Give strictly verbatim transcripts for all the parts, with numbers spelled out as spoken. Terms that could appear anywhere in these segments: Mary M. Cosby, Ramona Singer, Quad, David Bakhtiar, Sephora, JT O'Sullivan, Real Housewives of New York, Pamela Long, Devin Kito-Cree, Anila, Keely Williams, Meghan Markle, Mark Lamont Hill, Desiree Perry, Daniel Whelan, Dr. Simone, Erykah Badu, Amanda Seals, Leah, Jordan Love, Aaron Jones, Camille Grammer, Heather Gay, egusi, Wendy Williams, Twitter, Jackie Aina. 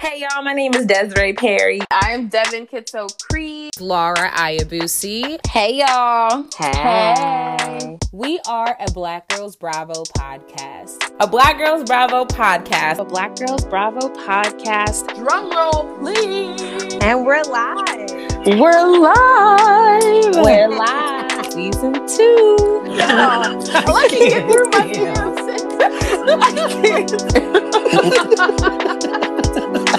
Hey y'all, my name is Desiree Perry. I'm Devin Kito-Cree. Laura Ayabusi. Hey y'all. Hey. Hey. We are a Black Girls Bravo podcast. A Black Girls Bravo podcast. A Black Girls Bravo podcast. Drum roll, please. And we're live. We're live. We're live. Season two. Yeah. Well, I can get through my music. I can't.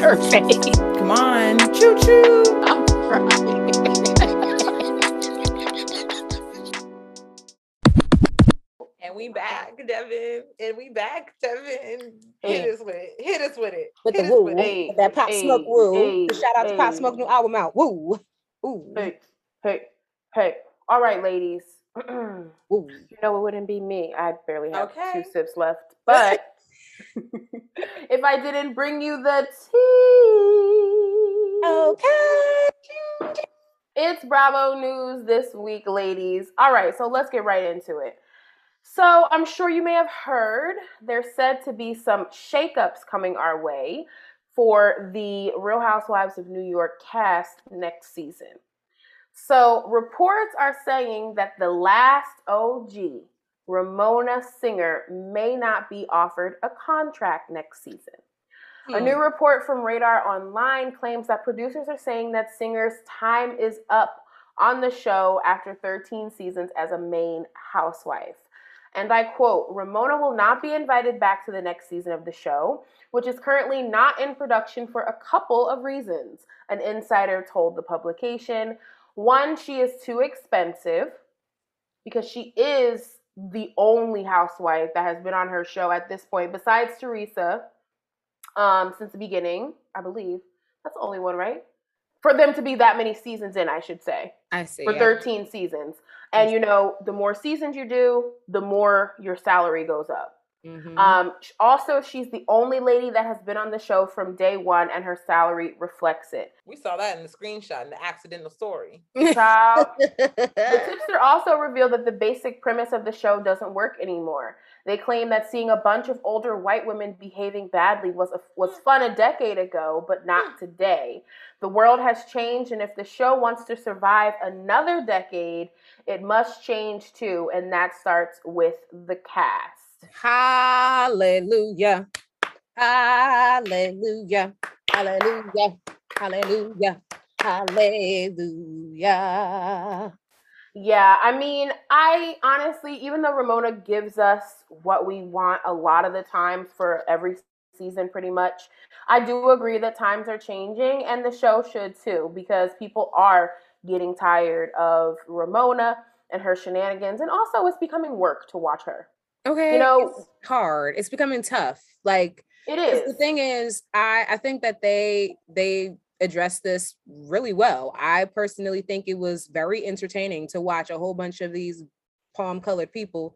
Perfect. Come on. Choo choo. I'm crying. And we back, Devin. And we back, Devin. Hit hey. us with it. Hit us with it. With Hit the woo. With hey. With that Pop hey. Smoke woo. Hey. Shout out hey. to Pop Smoke new album out. Woo. Ooh. Hey. Hey. Hey. All right, ladies. You know it wouldn't be me. I barely have okay. two sips left. But if I didn't bring you the tea. Okay. It's Bravo News this week, ladies. All right, so let's get right into it. So I'm sure you may have heard there's said to be some shakeups coming our way for the Real Housewives of New York cast next season. So reports are saying that the last O G, Ramona Singer, may not be offered a contract next season. Hmm. A new report from Radar Online claims that producers are saying that Singer's time is up on the show after thirteen seasons as a main housewife. And I quote, "Ramona will not be invited back to the next season of the show, which is currently not in production for a couple of reasons," an insider told the publication. "One, she is too expensive because she is the only housewife that has been on her show at this point, besides Teresa, um, since the beginning, I believe. That's the only one, right? For them to be that many seasons in, I should say. I see. For yeah. thirteen seasons. And, you know, the more seasons you do, the more your salary goes up. Mm-hmm. Um, also, she's the only lady that has been on the show from day one, and her salary reflects it." We saw that in the screenshot in the accidental story. So, the tipster also revealed that the basic premise of the show doesn't work anymore. They claim that seeing a bunch of older white women behaving badly was a, was fun a decade ago, but not today. The world has changed, and if the show wants to survive another decade, it must change too, and that starts with the cast. Hallelujah. Hallelujah. Hallelujah. Hallelujah. Hallelujah. Yeah, I mean, I honestly, even though Ramona gives us what we want a lot of the time for every season pretty much, I do agree that times are changing, and the show should too, because people are getting tired of Ramona and her shenanigans, and also it's becoming work to watch her. Okay, you know, it's hard. It's becoming tough. Like it is. The thing is, I I think that they they addressed this really well. I personally think it was very entertaining to watch a whole bunch of these palm-colored people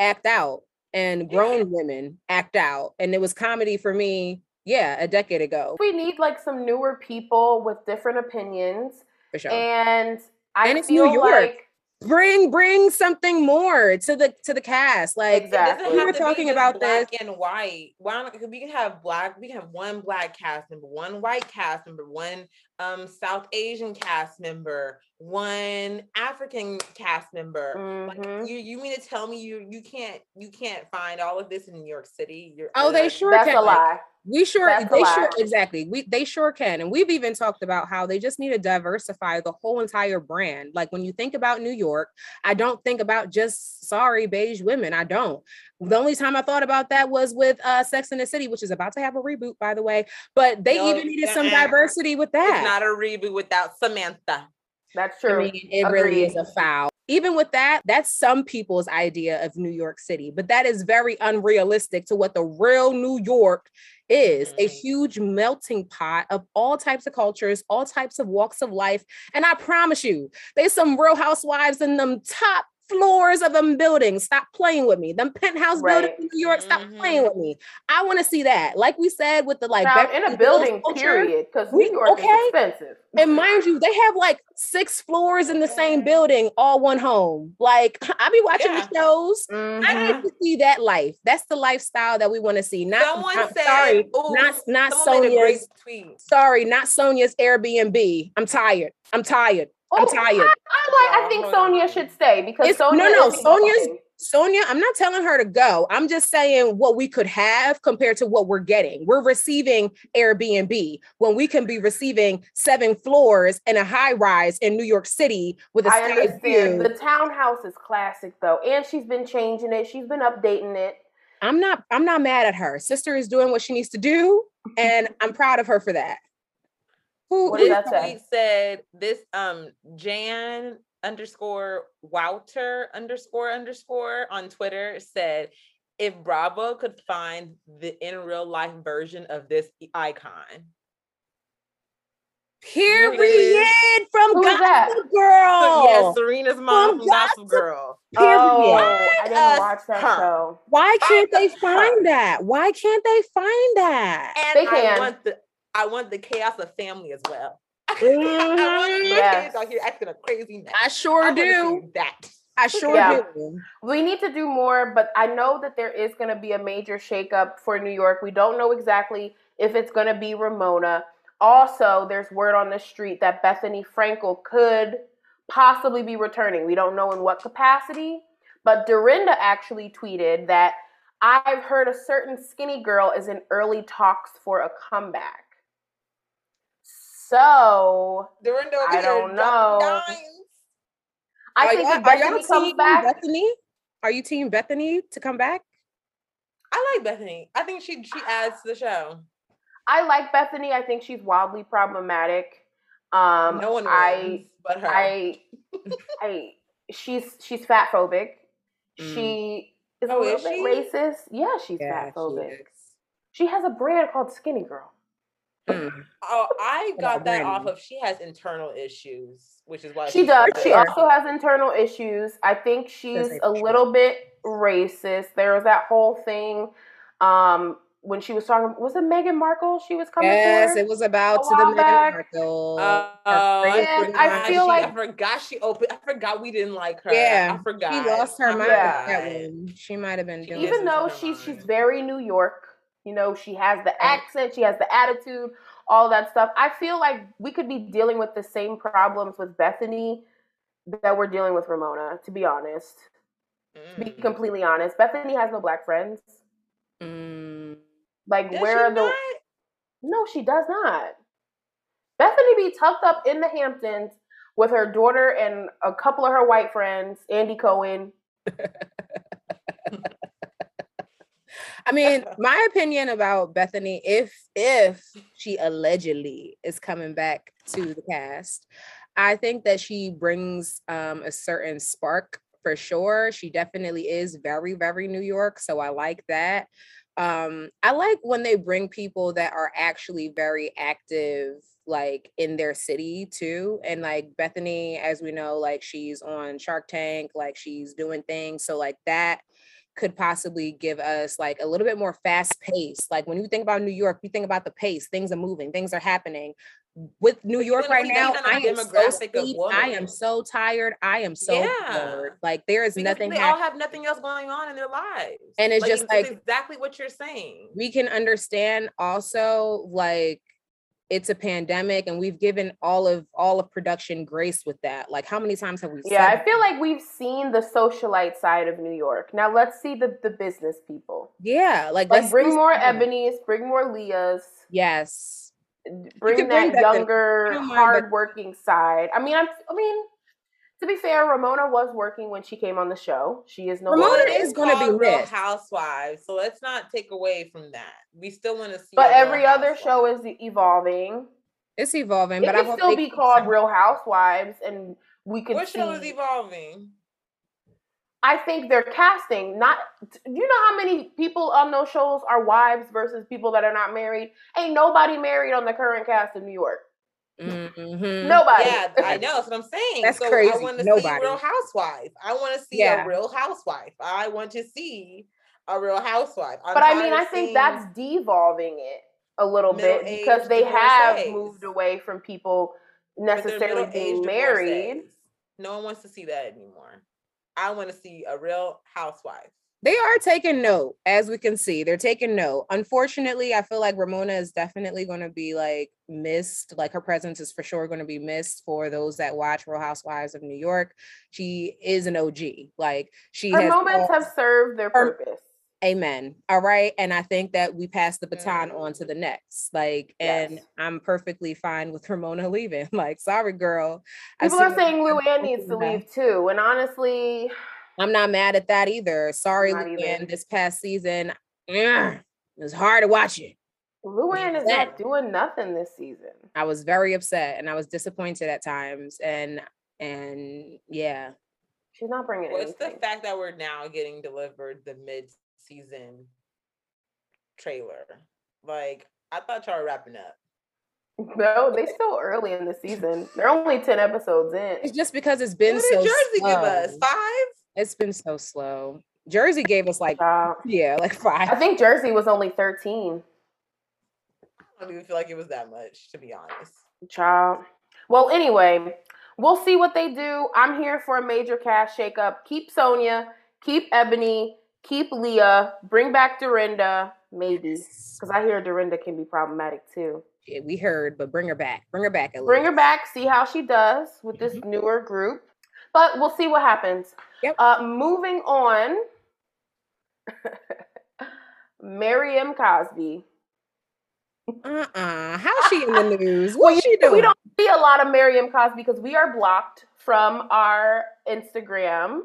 act out and grown yeah. women act out, and it was comedy for me. Yeah, a decade ago. We need like some newer people with different opinions. For sure. And I and it's feel New York. Like Bring bring something more to the to the cast. Like exactly. we were talking about black this and white. Why don't we can have black? We can have one black cast member, one white cast member, one um South Asian cast member, one African cast member. Mm-hmm. Like, you you mean to tell me you you can't you can't find all of this in New York City? You're, oh, they sure that's can. A lie. We sure that's they sure exactly we they sure can, and we've even talked about how they just need to diversify the whole entire brand. Like when you think about New York, I don't think about just sorry beige women. I don't. The only time I thought about that was with uh, Sex and the City, which is about to have a reboot, by the way. But they no, even needed some diversity with that. It's not a reboot without Samantha. That's true. I mean, it Agreed. really is a foul. Even with that, that's some people's idea of New York City, but that is very unrealistic to what the real New York is. Mm-hmm. A huge melting pot of all types of cultures, all types of walks of life. And I promise you, there's some real housewives in them top floors of them buildings. Stop playing with me. Them penthouse right. buildings in New York. Stop mm-hmm. playing with me. I want to see that. Like we said with the like now, in a building culture, period, because New York okay. is expensive. And mind you, they have like six floors in the same building, all one home. Like I be watching yeah. the shows. Mm-hmm. I need to see that life. That's the lifestyle that we want to see. Not someone I'm said, sorry, not not Sonia's. Sorry, not Sonia's Airbnb. I'm tired. I'm tired. I'm tired. I, I, like, I think Sonia should stay because it's, Sonia. No, no, Sonia's going. Sonia. I'm not telling her to go. I'm just saying what we could have compared to what we're getting. We're receiving Airbnb when we can be receiving seven floors and a high rise in New York City with a I understand. View. The townhouse is classic though, and she's been changing it. She's been updating it. I'm not. I'm not mad at her. Sister is doing what she needs to do, and I'm proud of her for that. Who what did this that tweet say? Said this um Jan underscore Wouter underscore underscore on Twitter said, if Bravo could find the in real life version of this icon. Period from Gossip Girl. Yes, Serena's mom from Gossip Girl. Period. Oh, I didn't watch that her. Show. Why can't I they find her. That? Why can't they find that? And they can. I want the I want the chaos of family as well. Mm-hmm. I want yes. kids out here acting a crazy mess. I sure I do. That. I sure yeah. do. We need to do more, but I know that there is going to be a major shakeup for New York. We don't know exactly if it's going to be Ramona. Also, there's word on the street that Bethany Frankel could possibly be returning. We don't know in what capacity, but Dorinda actually tweeted that I've heard a certain skinny girl is in early talks for a comeback. So Dorinda, I don't know. I are think y- if Bethany comes back, Bethany, are you team Bethany to come back? I like Bethany. I think she she adds to the show. I like Bethany. I think she's wildly problematic. Um, no one I, wins but her. I, I, she's she's fat phobic. Mm. She is oh, a little is bit she? Racist. Yeah, she's yeah, fat phobic. She, she has a brand called Skinny Girl. Mm. Oh, I got that off of she has internal issues, which is why she does. She also has internal issues. I think she's a little bit racist. There was that whole thing um, when she was talking. Was it Meghan Markle? She was coming. Yes, it was about to the Meghan Markle. Uh, and I feel like I forgot she opened. I forgot we didn't like her. Yeah, I forgot she lost her mind. That one. She might have been doing. Even though she's she's very New York. You know, she has the accent, she has the attitude, all that stuff. I feel like we could be dealing with the same problems with Bethany that we're dealing with Ramona, to be honest. Mm. To be completely honest, Bethany has no black friends. Mm. Like, does where are the... Not? No, she does not. Bethany be tucked up in the Hamptons with her daughter and a couple of her white friends, Andy Cohen. I mean, my opinion about Bethany, if if she allegedly is coming back to the cast, I think that she brings um, a certain spark for sure. She definitely is very, very New York. So I like that. Um, I like when they bring people that are actually very active, like in their city too. And like Bethany, as we know, like she's on Shark Tank, like she's doing things. So like that could possibly give us like a little bit more fast pace. Like when you think about New York, you think about the pace, things are moving, things are happening. With New York right now, I am so sleep, I am so tired. I am so bored. Yeah. Like there is because nothing. They happening. All have nothing else going on in their lives. And it's like, just like exactly what you're saying. We can understand also like it's a pandemic and we've given all of all of production grace with that. Like how many times have we yeah, said I feel like we've seen the socialite side of New York. Now let's see the, the business people. Yeah. Like, like let's bring more Ebony's, bring more Leah's. Yes. Bring that bring younger, the, hardworking side. I mean, I'm, I mean, to be fair, Ramona was working when she came on the show. She is no Ramona longer is going to be Real Housewives, so let's not take away from that. We still want to see. But every other show is evolving. It's evolving, but I will still be called Real Housewives, and we could. What show is evolving? I think they're casting. Not, you know how many people on those shows are wives versus people that are not married? Ain't nobody married on the current cast in New York. Mm-hmm. Nobody. Yeah, I know. That's what I'm saying. That's so crazy. I want to see a Real Housewife. I want to see yeah. a Real Housewife. I want to see a Real Housewife. I'm but I mean, I think that's devolving it a little bit because they have divorcees. moved away from people necessarily being married. Divorcees. No one wants to see that anymore. I want to see a Real Housewife. They are taking note, as we can see. They're taking note. Unfortunately, I feel like Ramona is definitely going to be like missed. Like her presence is for sure going to be missed for those that watch Real Housewives of New York. She is an O G. Like she her has moments all, have served their her, purpose. Amen. All right. And I think that we pass the baton mm. on to the next. Like, yes. and I'm perfectly fine with Ramona leaving. Like, sorry, girl. People are saying Luann needs to leave too. And honestly, I'm not mad at that either. Sorry, Luann, this past season. It was hard to watch it. Luann is not doing nothing this season. I was very upset and I was disappointed at times. And, and yeah. She's not bringing it. What's the fact that we're now getting delivered the mid-season trailer? Like, I thought y'all were wrapping up. No, they still early in the season. They're only ten episodes in. It's just because it's been so slow. What did Jersey give us? Five? It's been so slow. Jersey gave us like, uh, yeah, like five. I think Jersey was only thirteen. I don't even feel like it was that much, to be honest. Child. Well, anyway, we'll see what they do. I'm here for a major cast shakeup. Keep Sonia, keep Ebony, keep Leah, bring back Dorinda, maybe. Because I hear Dorinda can be problematic too. Yeah, we heard, but bring her back. Bring her back a little. Bring her back, see how she does with this mm-hmm. newer group. But we'll see what happens. Yep. Uh, moving on, Mary M. Cosby. Uh-uh. How's she in the news? What's she doing? We don't see a lot of Mary M. Cosby because we are blocked from our Instagram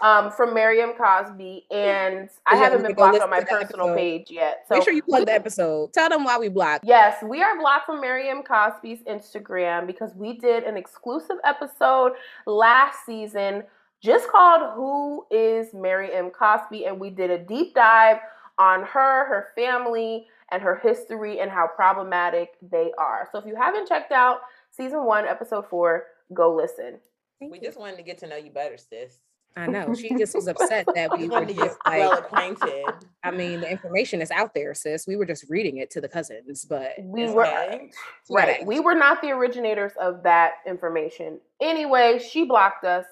um, from Mary M. Cosby. And I yeah, haven't been blocked on my personal episode. page yet. So make sure you plug the episode. Tell them why we blocked. Yes, we are blocked from Mary M. Cosby's Instagram because we did an exclusive episode last season just called Who is Mary M. Cosby? And we did a deep dive on her, her family, and her history and how problematic they are. So if you haven't checked out season one, episode four, go listen. Thank we you. Just wanted to get to know you better, sis. I know. She just was upset that we were just like, well acquainted. I mean, the information is out there, sis. We were just reading it to the cousins, but we were right. right. We were not the originators of that information. Anyway, she blocked us.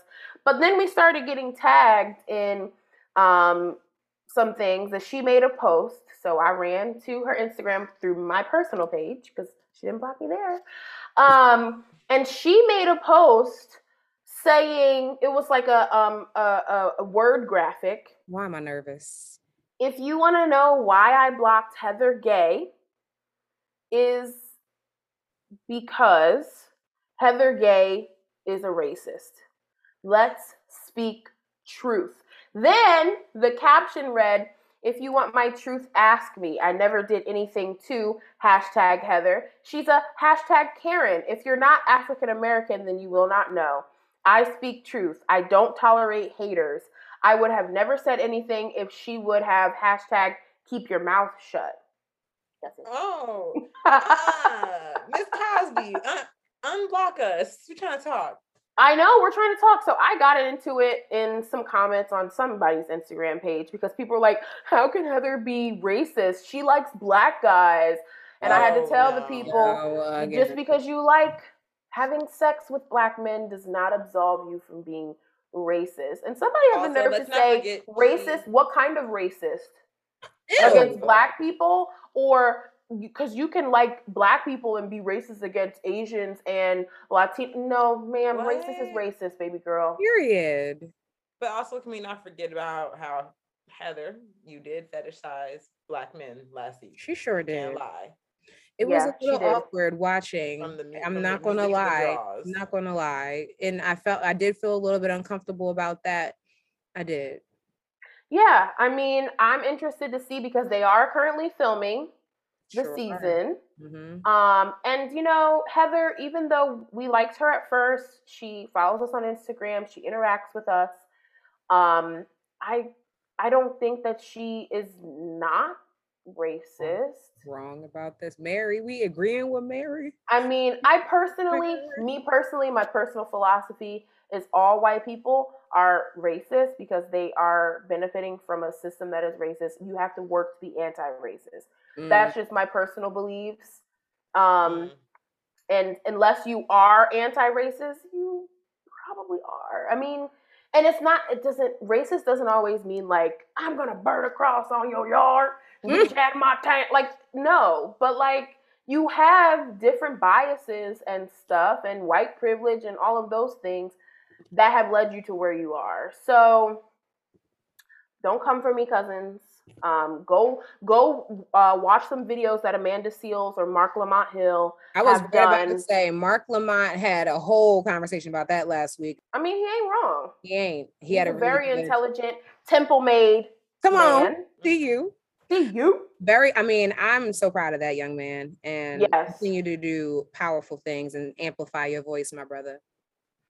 But then we started getting tagged in um, some things that she made a post. So I ran to her Instagram through my personal page because she didn't block me there. Um, and she made a post saying, it was like a, um, a, a word graphic. Why am I nervous? If you want to know why I blocked Heather Gay is because Heather Gay is a racist. Let's speak truth. Then the caption read, if you want my truth, ask me. I never did anything to hashtag Heather. She's a hashtag Karen. If you're not African American, then you will not know. I speak truth. I don't tolerate haters. I would have never said anything if she would have hashtag keep your mouth shut. That's it. Oh, Miss uh, Cosby, un- unblock us. We're trying to talk. I know, we're trying to talk. So I got into it in some comments on somebody's Instagram page because people were like, how can Heather be racist? She likes black guys. And oh, I had to tell no, the people, no, uh, just because you like having sex with black men does not absolve you from being racist. And somebody had also, the nerve to say, racist, me. What kind of racist? Ew. Against black people? Or because you can like black people and be racist against Asians and Latino. No, ma'am, what? Racist is racist, baby girl. Period. But also, can we not forget about how Heather, you did fetishize black men last season? She sure did. Can't lie. It yeah, was a little awkward watching. The, I'm not gonna lie. I'm not gonna lie. And I felt I did feel a little bit uncomfortable about that. I did. Yeah, I mean, I'm interested to see because they are currently filming the sure. season. Mm-hmm. Um, and you know, Heather, even though we liked her at first, she follows us on Instagram, she interacts with us. Um, I I don't think that she is not racist. Wrong about this. Mary, we agreeing with Mary? I mean, I personally, me personally, my personal philosophy is all white people are racist because they are benefiting from a system that is racist. You have to work to be anti-racist. Mm. That's just my personal beliefs. Um, mm. And unless you are anti-racist, you probably are. I mean, and it's not, it doesn't, racist doesn't always mean like, I'm going to burn a cross on your yard. You mm. had my time. Like, no, but like, you have different biases and stuff and white privilege and all of those things that have led you to where you are. So don't come for me, cousins. Um, go go uh, watch some videos that Amanda Seals or Mark Lamont Hill I was have done. About to say, Mark Lamont had a whole conversation about that last week. I mean, he ain't wrong. He ain't. He He's had a, a very really intelligent, temple-made Come man. on, see you. See you. Very, I mean, I'm so proud of that young man. And yes. continue to do powerful things and amplify your voice, my brother.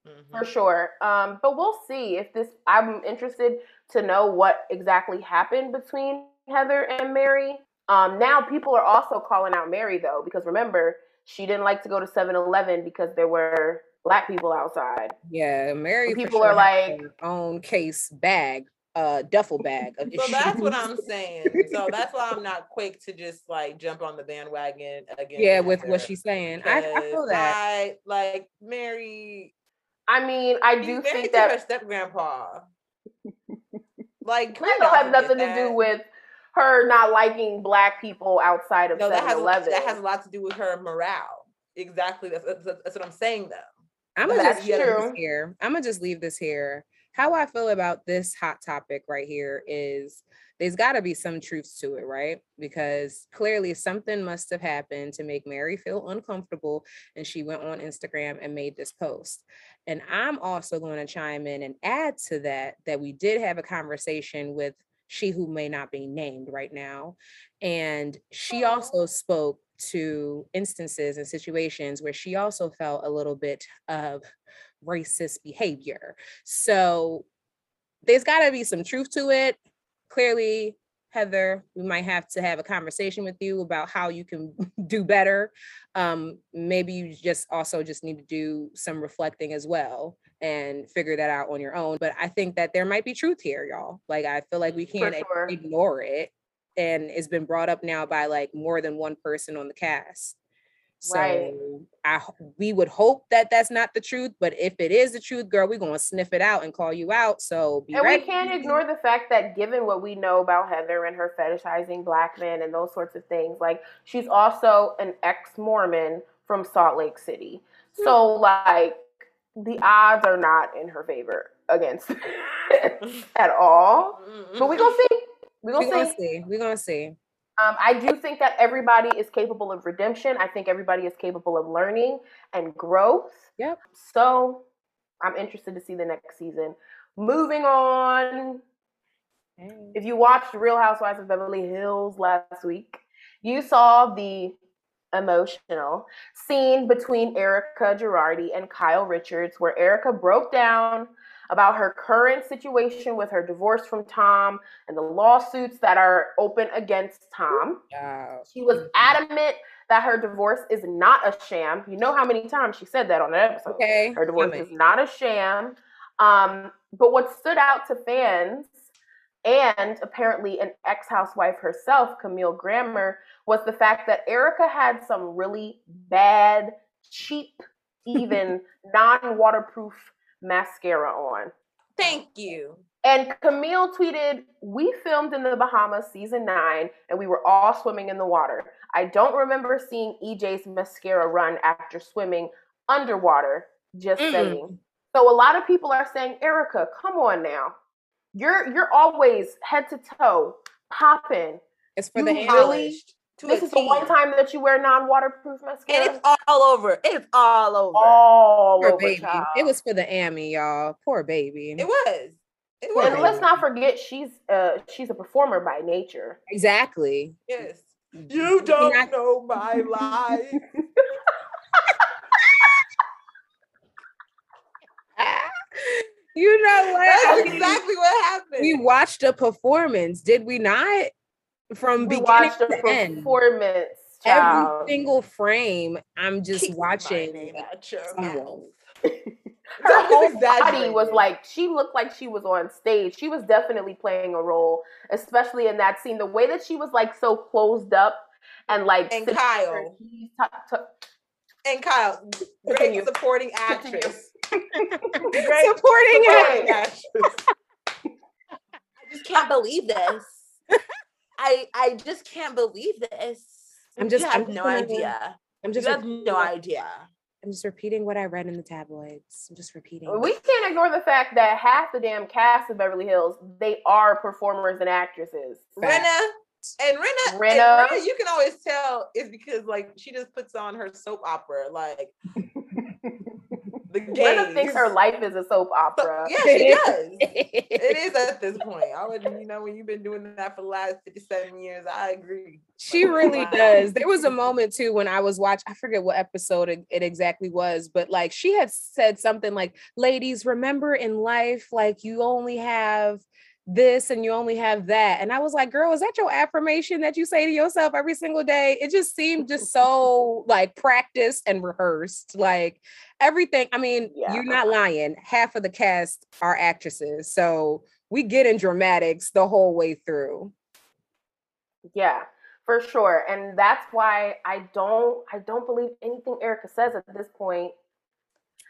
Mm-hmm. For sure. Um, but we'll see if this, I'm interested to know what exactly happened between Heather and Mary. Um, now people are also calling out Mary though, because remember, she didn't like to go to seven eleven because there were black people outside. Yeah, Mary. So people sure are like her own case bag, uh, duffel bag. Of so that's what I'm saying. So that's why I'm not quick to just like jump on the bandwagon again. Yeah, with Heather. What she's saying. I, I feel that. I, like Mary. I mean, I do She's think that her step grandpa, like, that don't have nothing that. to do with her not liking black people outside of no, seven eleven. That, that has a lot to do with her morale. Exactly, that's, that's, that's what I'm saying. Though I'm gonna just leave this here. I'm gonna just leave this here. How I feel about this hot topic right here is there's got to be some truth to it, right? Because clearly something must have happened to make Mary feel uncomfortable, and she went on Instagram and made this post. And I'm also going to chime in and add to that, that we did have a conversation with she who may not be named right now. And she also spoke to instances and situations where she also felt a little bit of racist behavior. So there's got to be some truth to it. Clearly, Heather, we might have to have a conversation with you about how you can do better. Um, maybe you just also just need to do some reflecting as well and figure that out on your own. But I think that there might be truth here, y'all. Like, I feel like we can't For sure. ignore it. And it's been brought up now by like more than one person on the cast. So right. I we would hope that that's not the truth, but if it is the truth, girl, we're gonna sniff it out and call you out. So be and ready. We can't ignore the fact that given what we know about Heather and her fetishizing black men and those sorts of things, like she's also an ex-Mormon from Salt Lake City. So like the odds are not in her favor against at all. But we gonna see. We gonna, we gonna see. see. We gonna see. Um, I do think that everybody is capable of redemption. I think everybody is capable of learning and growth. Yep. So I'm interested to see the next season. Moving on. Hey. If you watched Real Housewives of Beverly Hills last week, you saw the emotional scene between Erica Girardi and Kyle Richards, where Erica broke down about her current situation with her divorce from Tom and the lawsuits that are open against Tom. Wow. She was adamant that her divorce is not a sham. You know how many times she said that on that episode. Okay. Her divorce is not a sham. Um, but what stood out to fans and apparently an ex-housewife herself, Camille Grammer, was the fact that Erica had some really bad, cheap, even non-waterproof mascara on. Thank you. And Camille tweeted, "We filmed in the Bahamas season nine and we were all swimming in the water. I don't remember seeing E J's mascara run after swimming underwater, just mm. saying." So a lot of people are saying, Erica, come on now. You're you're always head to toe popping. It's for you the really, This is team. the one time that you wear non-waterproof mascara. And it's all over. It's all over. All Poor over, baby. Child. It was for the Emmy, y'all. Poor baby. It was. It was. And let's not forget, she's uh, she's a performer by nature. Exactly. Yes. You don't I- know my life. You know what? That's I mean, exactly what happened. We watched a performance, did we not? from we beginning to the end. Performance, child. Every single frame, I'm just Keep watching. Her whole body was like, she looked like she was on stage. She was definitely playing a role, especially in that scene. The way that she was like so closed up and like. And Kyle. T- t- and Kyle, great supporting actress. great supporting, supporting actress. I just can't believe this. I I just can't believe this. I'm just. You have I'm no just idea. I'm just. You have no idea. I'm just repeating what I read in the tabloids. I'm just repeating. We can't ignore the fact that half the damn cast of Beverly Hills, they are performers and actresses. Rena and Rena, Rena. And Rena, you can always tell is because like she just puts on her soap opera. Like the game. Rena thinks her life is a soap opera. But, yeah, she does. It is at this point. I would, you know, when you've been doing that for the last fifty-seven years, I agree. She really does. There was a moment too when I was watching, I forget what episode it, it exactly was, but like she had said something like, ladies, remember in life, like you only have this and you only have that. And I was like, girl, is that your affirmation that you say to yourself every single day? It just seemed just so like practiced and rehearsed. Like everything, I mean, yeah. You're not lying. Half of the cast are actresses. So we get in dramatics the whole way through. Yeah. For sure. And that's why I don't, I don't believe anything Erica says at this point.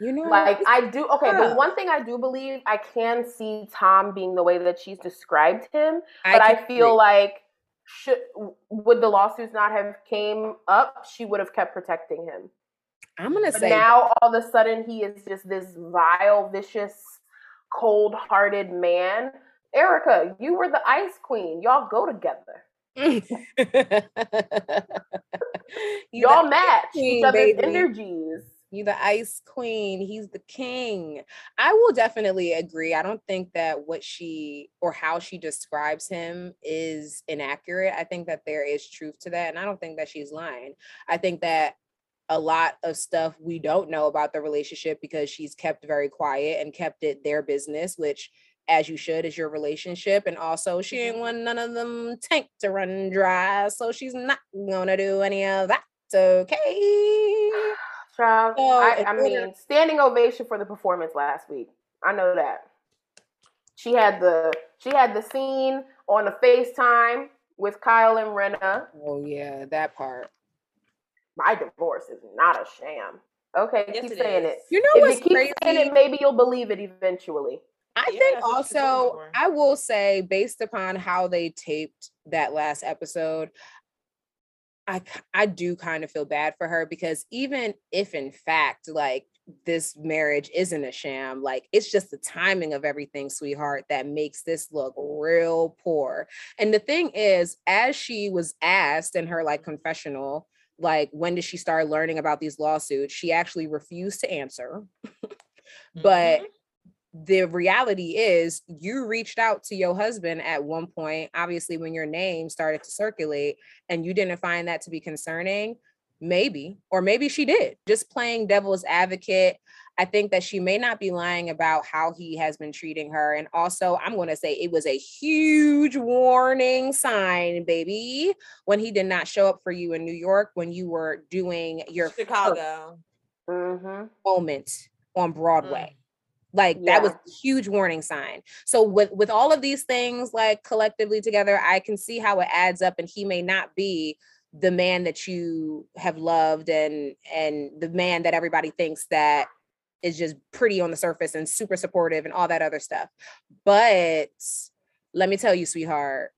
You know, like I do. Okay. But one thing I do believe, I can see Tom being the way that she's described him, but I, I feel like should, would the lawsuits not have came up, she would have kept protecting him. I'm going to say now all of a sudden he is just this vile, vicious, cold-hearted man. Erica, you were the Ice Queen. Y'all go together. Y'all match queen, each other's baby. Energies. You the Ice Queen, he's the king. I will definitely agree. I don't think that what she or how she describes him is inaccurate. I think that there is truth to that, and I don't think that she's lying. I think that a lot of stuff we don't know about the relationship because she's kept very quiet and kept it their business, which as you should, is your relationship. And also she ain't want none of them tank to run dry. So she's not gonna do any of that. Okay. Child, so I, I mean, standing ovation for the performance last week. I know that. She had the she had the scene on the FaceTime with Kyle and Rena. Oh yeah, that part. My divorce is not a sham. Okay, yes, keep it saying is. It. You know if what's you keep crazy? Saying it, maybe you'll believe it eventually. I yeah, think also, I will say, based upon how they taped that last episode, I, I do kind of feel bad for her because even if in fact, like, this marriage isn't a sham, like, it's just the timing of everything, sweetheart, that makes this look real poor. And the thing is, as she was asked in her, like, confessional, like, when did she start learning about these lawsuits? She actually refused to answer. But... Mm-hmm. The reality is you reached out to your husband at one point, obviously when your name started to circulate and you didn't find that to be concerning, maybe, or maybe she did. Just playing devil's advocate. I think that she may not be lying about how he has been treating her. And also I'm going to say it was a huge warning sign, baby, when he did not show up for you in New York, when you were doing your Chicago mm-hmm. moment on Broadway. Mm. Like yeah. That was a huge warning sign. So with, with all of these things, like collectively together, I can see how it adds up and he may not be the man that you have loved and, and the man that everybody thinks that is just pretty on the surface and super supportive and all that other stuff. But let me tell you, sweetheart,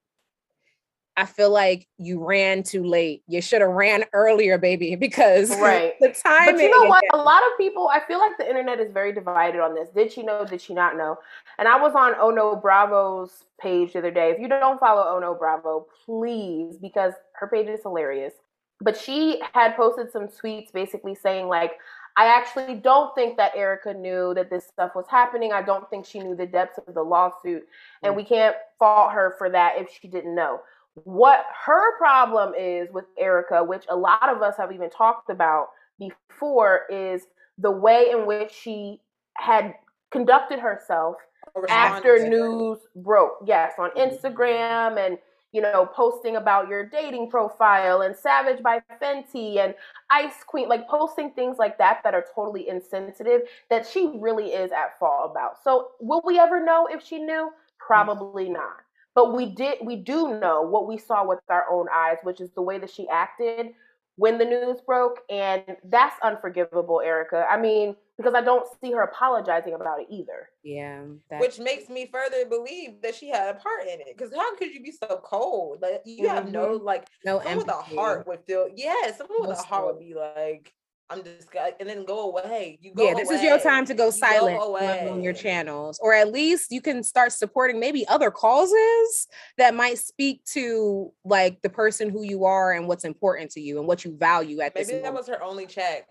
I feel like you ran too late. You should have ran earlier, baby, because right. the timing. But you know what? A lot of people, I feel like the internet is very divided on this. Did she know? Did she not know? And I was on Oh No Bravo's page the other day. If you don't follow Oh No Bravo, please, because her page is hilarious. But she had posted some tweets basically saying like, I actually don't think that Erica knew that this stuff was happening. I don't think she knew the depths of the lawsuit. And we can't fault her for that if she didn't know. What her problem is with Erica, which a lot of us have even talked about before, is the way in which she had conducted herself after news broke. Yes, on Instagram and you know, posting about your dating profile and Savage by Fenty and Ice Queen, like posting things like that that are totally insensitive, that she really is at fault about. So will we ever know if she knew? Probably not. But we did, we do know what we saw with our own eyes, which is the way that she acted when the news broke. And that's unforgivable, Erica. I mean, because I don't see her apologizing about it either. Yeah. Which makes me further believe that she had a part in it. Because how could you be so cold? Like, you mm-hmm. have no, like, no someone empathy. With a heart would feel, yeah, someone no with a heart would be like, I'm disgusted, and then go away. You go yeah, this away. Is your time to go you silent go on your channels, or at least you can start supporting maybe other causes that might speak to like the person who you are and what's important to you and what you value at maybe this Maybe that moment. Was her only check.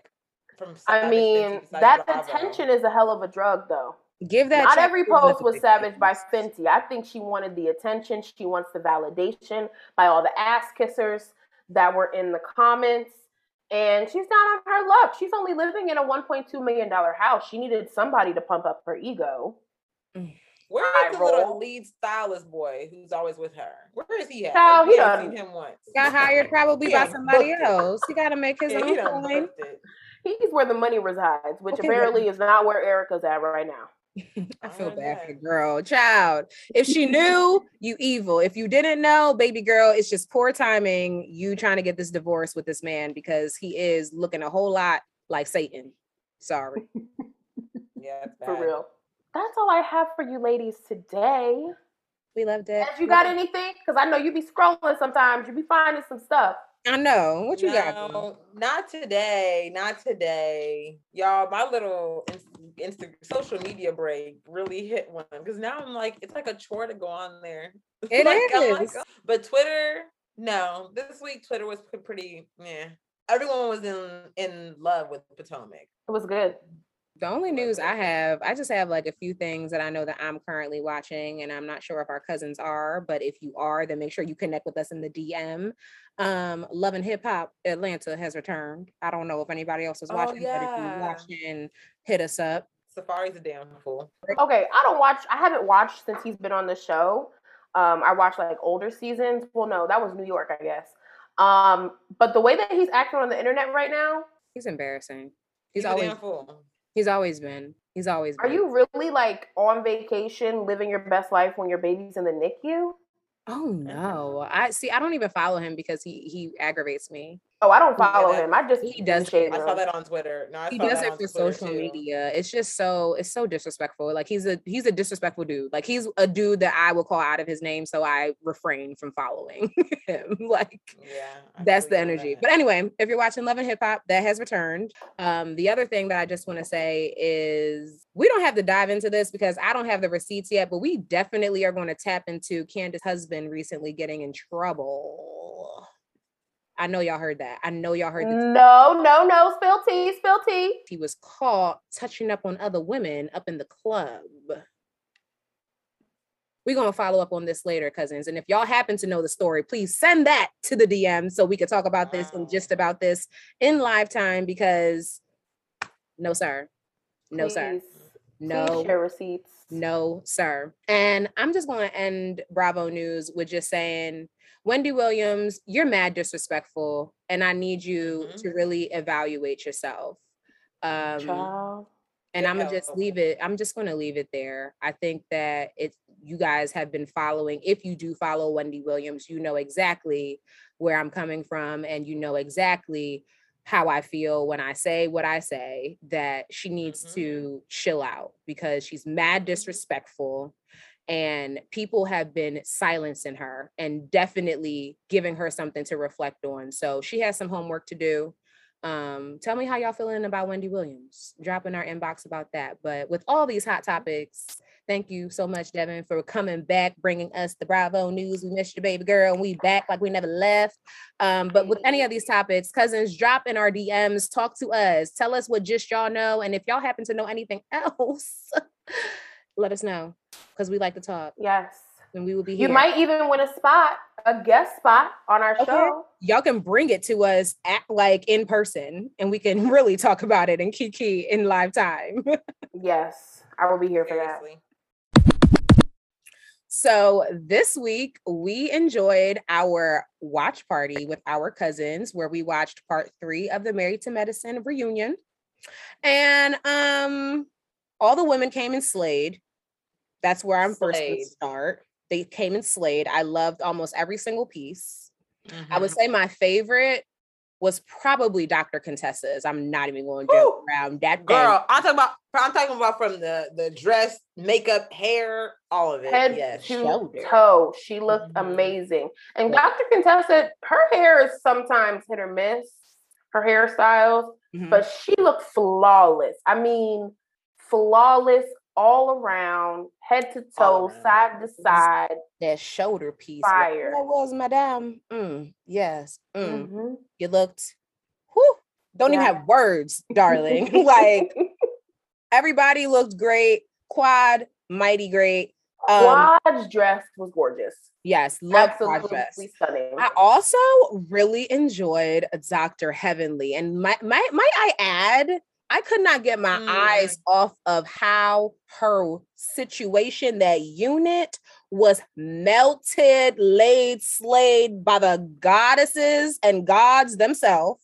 From I mean, that Bravo. Attention is a hell of a drug, though. Give that. Not every post was Savage by Fenty. I think she wanted the attention. She wants the validation by all the ass kissers that were in the comments. And she's not on her luck. She's only living in a one point two million dollars house. She needed somebody to pump up her ego. Where is the little lead stylist boy who's always with her? Where is he at? Oh, he done. Seen him once. Got hired probably he by somebody else. He got to make his yeah, own coin. He's where the money resides, which okay, apparently then. Is not where Erica's at right now. I feel bad for girl, child. If she knew, you evil. If you didn't know, baby girl, it's just poor timing. You trying to get this divorce with this man because he is looking a whole lot like Satan. Sorry. Yeah, for real. That's all I have for you ladies today. We loved it. Have you got anything? Because I know you be scrolling sometimes. You be finding some stuff. I know. What you no, got? Girl? Not today. Not today. Y'all, my little Insta social media break really hit one, because now I'm like, it's like a chore to go on there. It like, is. Like, but Twitter, no. This week, Twitter was pretty, yeah. Everyone was in, in love with Potomac. It was good. The only news I have, I just have like a few things that I know that I'm currently watching, and I'm not sure if our cousins are, but if you are, then make sure you connect with us in the D M. Um, Love and Hip Hop Atlanta has returned. I don't know if anybody else is watching, oh, yeah. but if you're watching, hit us up. Safari's a damn fool. Okay, I don't watch, I haven't watched since he's been on the show. Um, I watched like older seasons. Well, no, that was New York, I guess. Um, but the way that he's acting on the internet right now. He's embarrassing. He's, he's always a damn fool. He's always been. He's always been. Are you really like on vacation, living your best life when your baby's in the N I C U? Oh no. I see, I don't even follow him because he he aggravates me. Oh, I don't follow yeah, him. I just he does shade. I saw that on Twitter. No, I he saw does that it on for Twitter social too. Media. It's just so it's so disrespectful. Like he's a he's a disrespectful dude. Like he's a dude that I will call out of his name, so I refrain from following him. Like yeah, that's the energy. That. But anyway, if you're watching Love and Hip Hop, that has returned. Um, the other thing that I just want to say is we don't have to dive into this because I don't have the receipts yet, but we definitely are going to tap into Candace's husband recently getting in trouble. I know y'all heard that. I know y'all heard that. No, no, no. Spill tea, spill tea. He was caught touching up on other women up in the club. We're going to follow up on this later, cousins. And if y'all happen to know the story, please send that to the D M so we could talk about this and just about this in live time, because no, sir. No, please. Sir. No. Please share receipts. No, sir. And I'm just going to end Bravo News with just saying, Wendy Williams, you're mad disrespectful, and I need you mm-hmm. to really evaluate yourself. Um, Child. And yeah. I'm gonna just leave it. I'm just gonna leave it there. I think that it's you guys have been following. If you do follow Wendy Williams, you know exactly where I'm coming from, and you know exactly how I feel when I say what I say. That she needs mm-hmm. to chill out because she's mad disrespectful. And people have been silencing her and definitely giving her something to reflect on. So she has some homework to do. Um, tell me how y'all feeling about Wendy Williams. Drop in our inbox about that. But with all these hot topics, thank you so much, Devin, for coming back, bringing us the Bravo News. We missed you, baby girl, and we back like we never left. Um, but with any of these topics, cousins, drop in our D Ms. Talk to us. Tell us what just y'all know. And if y'all happen to know anything else, let us know, because we like to talk. Yes. And we will be here. You might even win a spot, a guest spot on our okay. show. Y'all can bring it to us at like in person, and we can really talk about it and kiki in live time. Yes. I will be here for Seriously. That. So this week we enjoyed our watch party with our cousins, where we watched part three of the Married to Medicine reunion, and um, all the women came and slayed. That's where I'm slayed. First going to start. They came and slayed. I loved almost every single piece. Mm-hmm. I would say my favorite was probably Doctor Contessa's. I'm not even going to joke around that. Girl, day. I'm talking about. I'm talking about from the, the dress, makeup, hair, all of it. Head yes. to Shoulder. toe, she looked amazing. And yeah. Doctor Contessa, her hair is sometimes hit or miss. Her hairstyles, mm-hmm. but she looked flawless. I mean, flawless all around, head to toe, side to side. That shoulder piece. Fire. That was, madame. Mm, yes. Mm. Mm-hmm. You looked, whew, don't yeah. even have words, darling. Like, everybody looked great. Quad, mighty great. Um, Quad's dress was gorgeous. Yes, love Quad's dress. Stunning. I also really enjoyed Doctor Heavenly. And my, my, might I add, I could not get my mm. eyes off of how her situation, that unit, was melted, laid, slayed by the goddesses and gods themselves,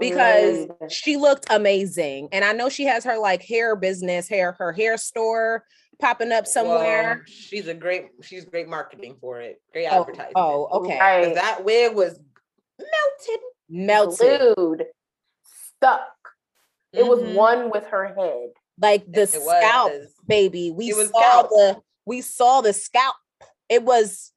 because mm. she looked amazing. And I know she has her like hair business, hair, her hair store popping up somewhere. Well, she's a great, she's great marketing for it. Great oh, advertising. Oh, okay. Right. That wig was melted, melted, glued, stuck. It was mm-hmm. one with her head, like the it scalp, was. baby. We saw scalp. the we saw the scalp. It was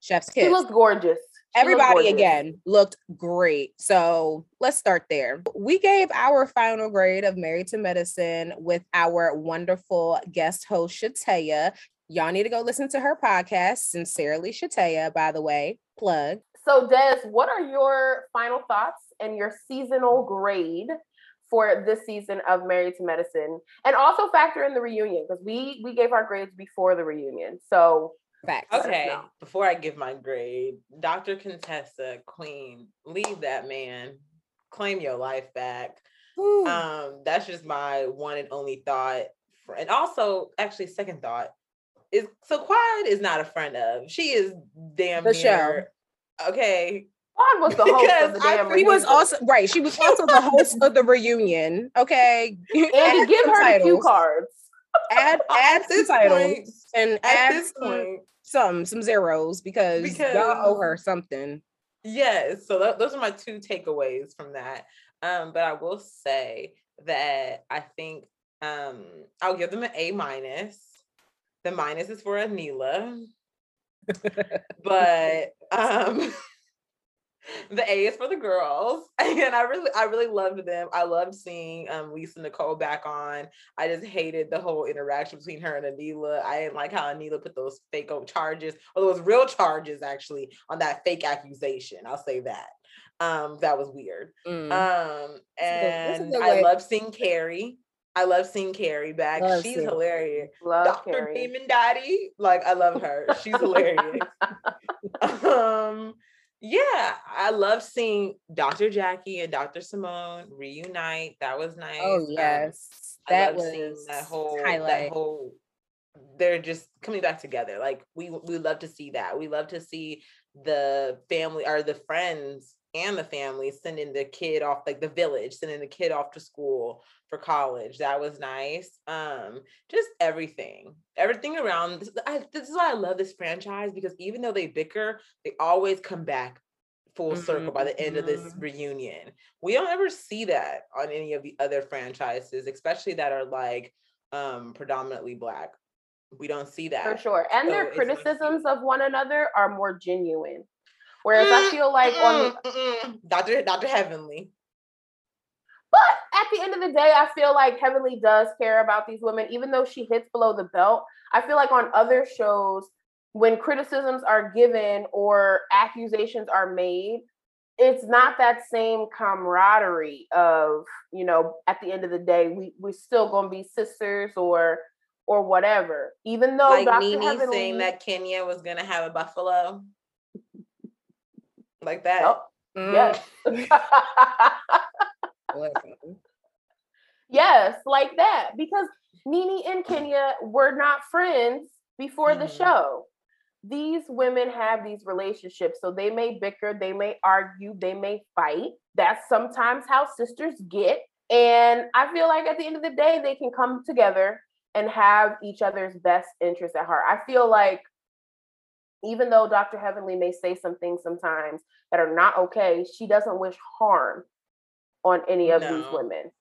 chef's kiss. She looked gorgeous. She Everybody looked gorgeous. again looked great. So let's start there. We gave our final grade of Married to Medicine with our wonderful guest host Shatea. Y'all need to go listen to her podcast, Sincerely Shatea. By the way, plug. So Des, what are your final thoughts and your seasonal grade for this season of Married to Medicine, and also factor in the reunion, because we we gave our grades before the reunion. So facts. Okay, before I give my grade, Doctor Contessa, queen, leave that man, claim your life back. Ooh. Um, that's just my one and only thought. For, and also, actually, second thought is so Quad is not a friend of. She is damn the near. Show. Okay. Quad was the host because of the damn I, She was also right. She was also the host of the reunion. Okay, and to give her titles. a few cards. Add add some titles point, and add this some, point, some some zeros because, because y'all owe her something. Yes. So th- those are my two takeaways from that. Um, but I will say that I think um I'll give them an A minus. The minus is for Anila, but um. The A is for the girls, and I really, I really loved them. I loved seeing um, Lisa Nicole back on. I just hated the whole interaction between her and Anila. I didn't like how Anila put those fake charges, or those real charges actually, on that fake accusation. I'll say that. Um, that was weird. Mm. Um, and I love seeing Carrie. I love seeing Carrie back. Love She's hilarious. Doctor Demon Daddy, like I love her. She's hilarious. um. Yeah, I love seeing Doctor Jackie and Doctor Simone reunite. That was nice. Oh yes, um, that I was seeing that whole highlight. That whole they're just coming back together. Like we we love to see that. We love to see the family or the friends and the family sending the kid off, like the village sending the kid off to school for college. That was nice. Um, just everything, everything around. I, this is why I love this franchise, because even though they bicker, they always come back full mm-hmm. circle by the end mm-hmm. of this reunion. We don't ever see that on any of the other franchises, especially that are like um, predominantly Black. We don't see that. For sure. And so their criticisms of one another are more genuine. Whereas mm, I feel like mm, on the- Doctor Doctor Heavenly. But at the end of the day, I feel like Heavenly does care about these women, even though she hits below the belt. I feel like on other shows, when criticisms are given or accusations are made, it's not that same camaraderie of, you know, at the end of the day, we we're still gonna be sisters or or whatever. Even though like Doctor Nene Heavenly saying that Kenya was gonna have a buffalo. Like that. Nope. Mm. Yes. Yes, like that. Because Nene and Kenya were not friends before mm. the show. These women have these relationships, so they may bicker, they may argue, they may fight. That's sometimes how sisters get. And I feel like at the end of the day, they can come together and have each other's best interest at heart. I feel like even though Doctor Heavenly may say some things sometimes that are not okay, she doesn't wish harm on any of no. these women.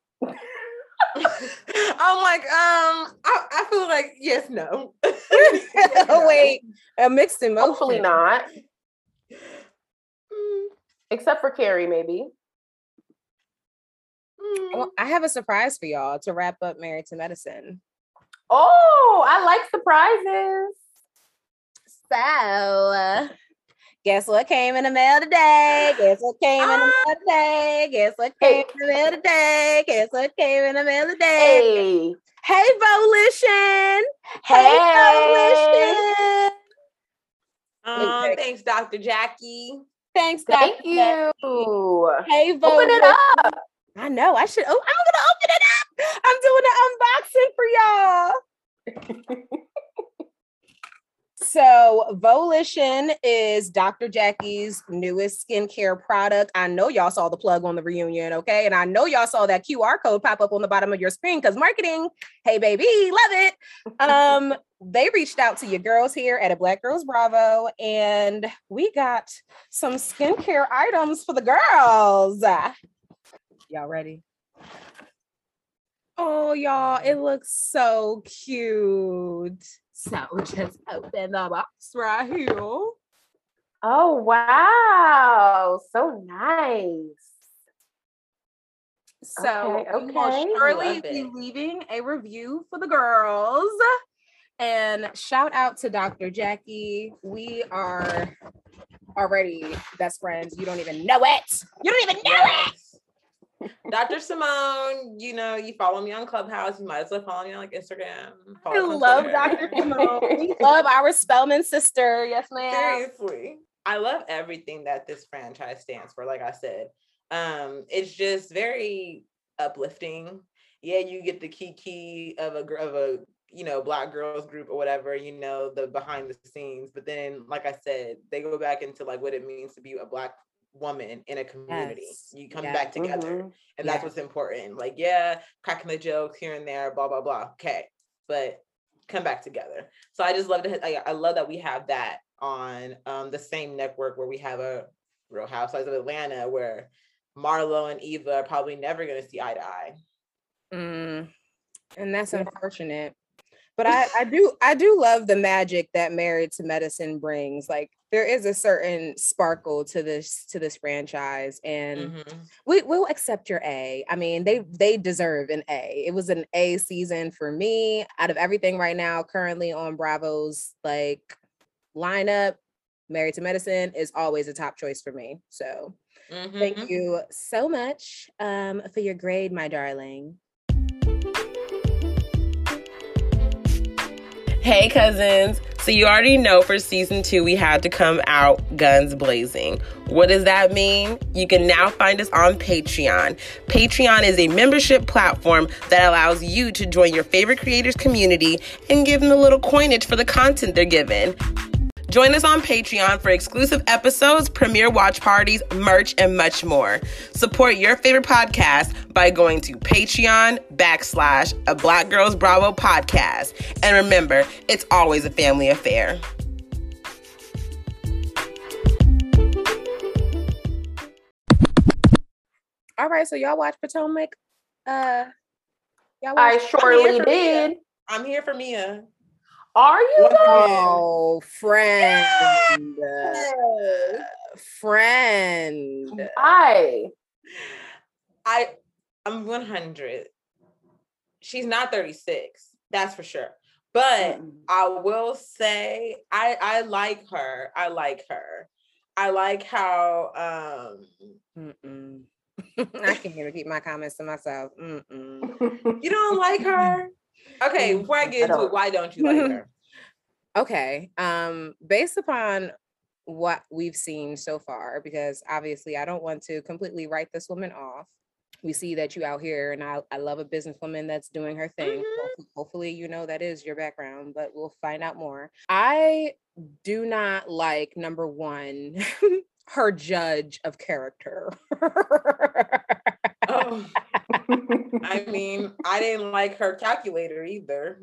I'm like, um, I, I feel like, yes, no. Oh, wait, a mixed emotion. Hopefully not. Mm. Except for Carrie, maybe. Mm. Well, I have a surprise for y'all to wrap up Married to Medicine. Oh, I like surprises. So, guess what came in the mail today? Guess what came ah. in the mail today? Guess what came hey. in the mail today? Guess what came in the mail today? Hey, hey, Volition! Hey, Volition! Hey. Um, hey, thanks, Doctor Jackie. Thanks, Doctor Thank Jackie. you. Hey, Volition. Open it up. I know. I should. Oh, I'm gonna open it up. I'm doing an unboxing for y'all. So Volition is Doctor Jackie's newest skincare product. I know y'all saw the plug on the reunion, okay? And I know y'all saw that Q R code pop up on the bottom of your screen because marketing, hey baby, love it. Um, they reached out to your girls here at a Black Girls Bravo, and we got some skincare items for the girls. Y'all ready? Oh, y'all, it looks so cute. So just open the box right here. Oh, wow. So nice. So okay, okay. We'll surely be leaving a review for the girls. And shout out to Doctor Jackie. We are already best friends. You don't even know it. You don't even know it. Doctor Simone, you know, you follow me on Clubhouse. You might as well follow me on like Instagram. I love Doctor Simone. We love our Spellman sister. Yes, ma'am. Seriously. I love everything that this franchise stands for. Like I said, um, it's just very uplifting. Yeah, you get the kiki of a of a, you know, Black girls group or whatever, you know, the behind the scenes. But then, like I said, they go back into like what it means to be a Black woman in a community. Yes. You come yes. back together, mm-hmm. and that's yes. what's important. Like, yeah, cracking the jokes here and there, blah blah blah. Okay, but come back together. So I just love to. I, I love that we have that on um the same network where we have a Real Housewives of Atlanta, where Marlo and Eva are probably never going to see eye to eye. Mm. And that's yeah. unfortunate. But I, I do, I do love the magic that Married to Medicine brings. Like, there is a certain sparkle to this to this franchise, and mm-hmm. we will accept your A. I mean, they they deserve an A. It was an A season for me. Out of everything right now, currently on Bravo's like lineup, Married to Medicine is always a top choice for me. So, mm-hmm. thank you so much um, for your grade, my darling. Hey cousins, so you already know for season two we had to come out guns blazing. What does that mean? You can now find us on Patreon. Patreon is a membership platform that allows you to join your favorite creators community and give them a little coinage for the content they're given. Join us on Patreon for exclusive episodes, premiere watch parties, merch, and much more. Support your favorite podcast by going to Patreon backslash a Black Girls Bravo podcast. And remember, it's always a family affair. All right, so y'all watch Potomac? Uh, y'all watch I surely did. Mia. I'm here for Mia. Are you? Oh, though? friend, yes. uh, friend. I, I, I'm one hundred. She's not thirty-six. That's for sure. But mm. I will say, I, I like her. I like her. I like how. Um, I can't even keep my comments to myself. Mm-mm. You don't like her. Okay, before I get into it, why don't you like her? Okay, um, based upon what we've seen so far, because obviously I don't want to completely write this woman off. we see that you out here, and I, I love a businesswoman that's doing her thing. Mm-hmm. Hopefully, you know, that is your background, but we'll find out more. I do not like, number one, her judge of character. Oh. I mean, I didn't like her calculator either.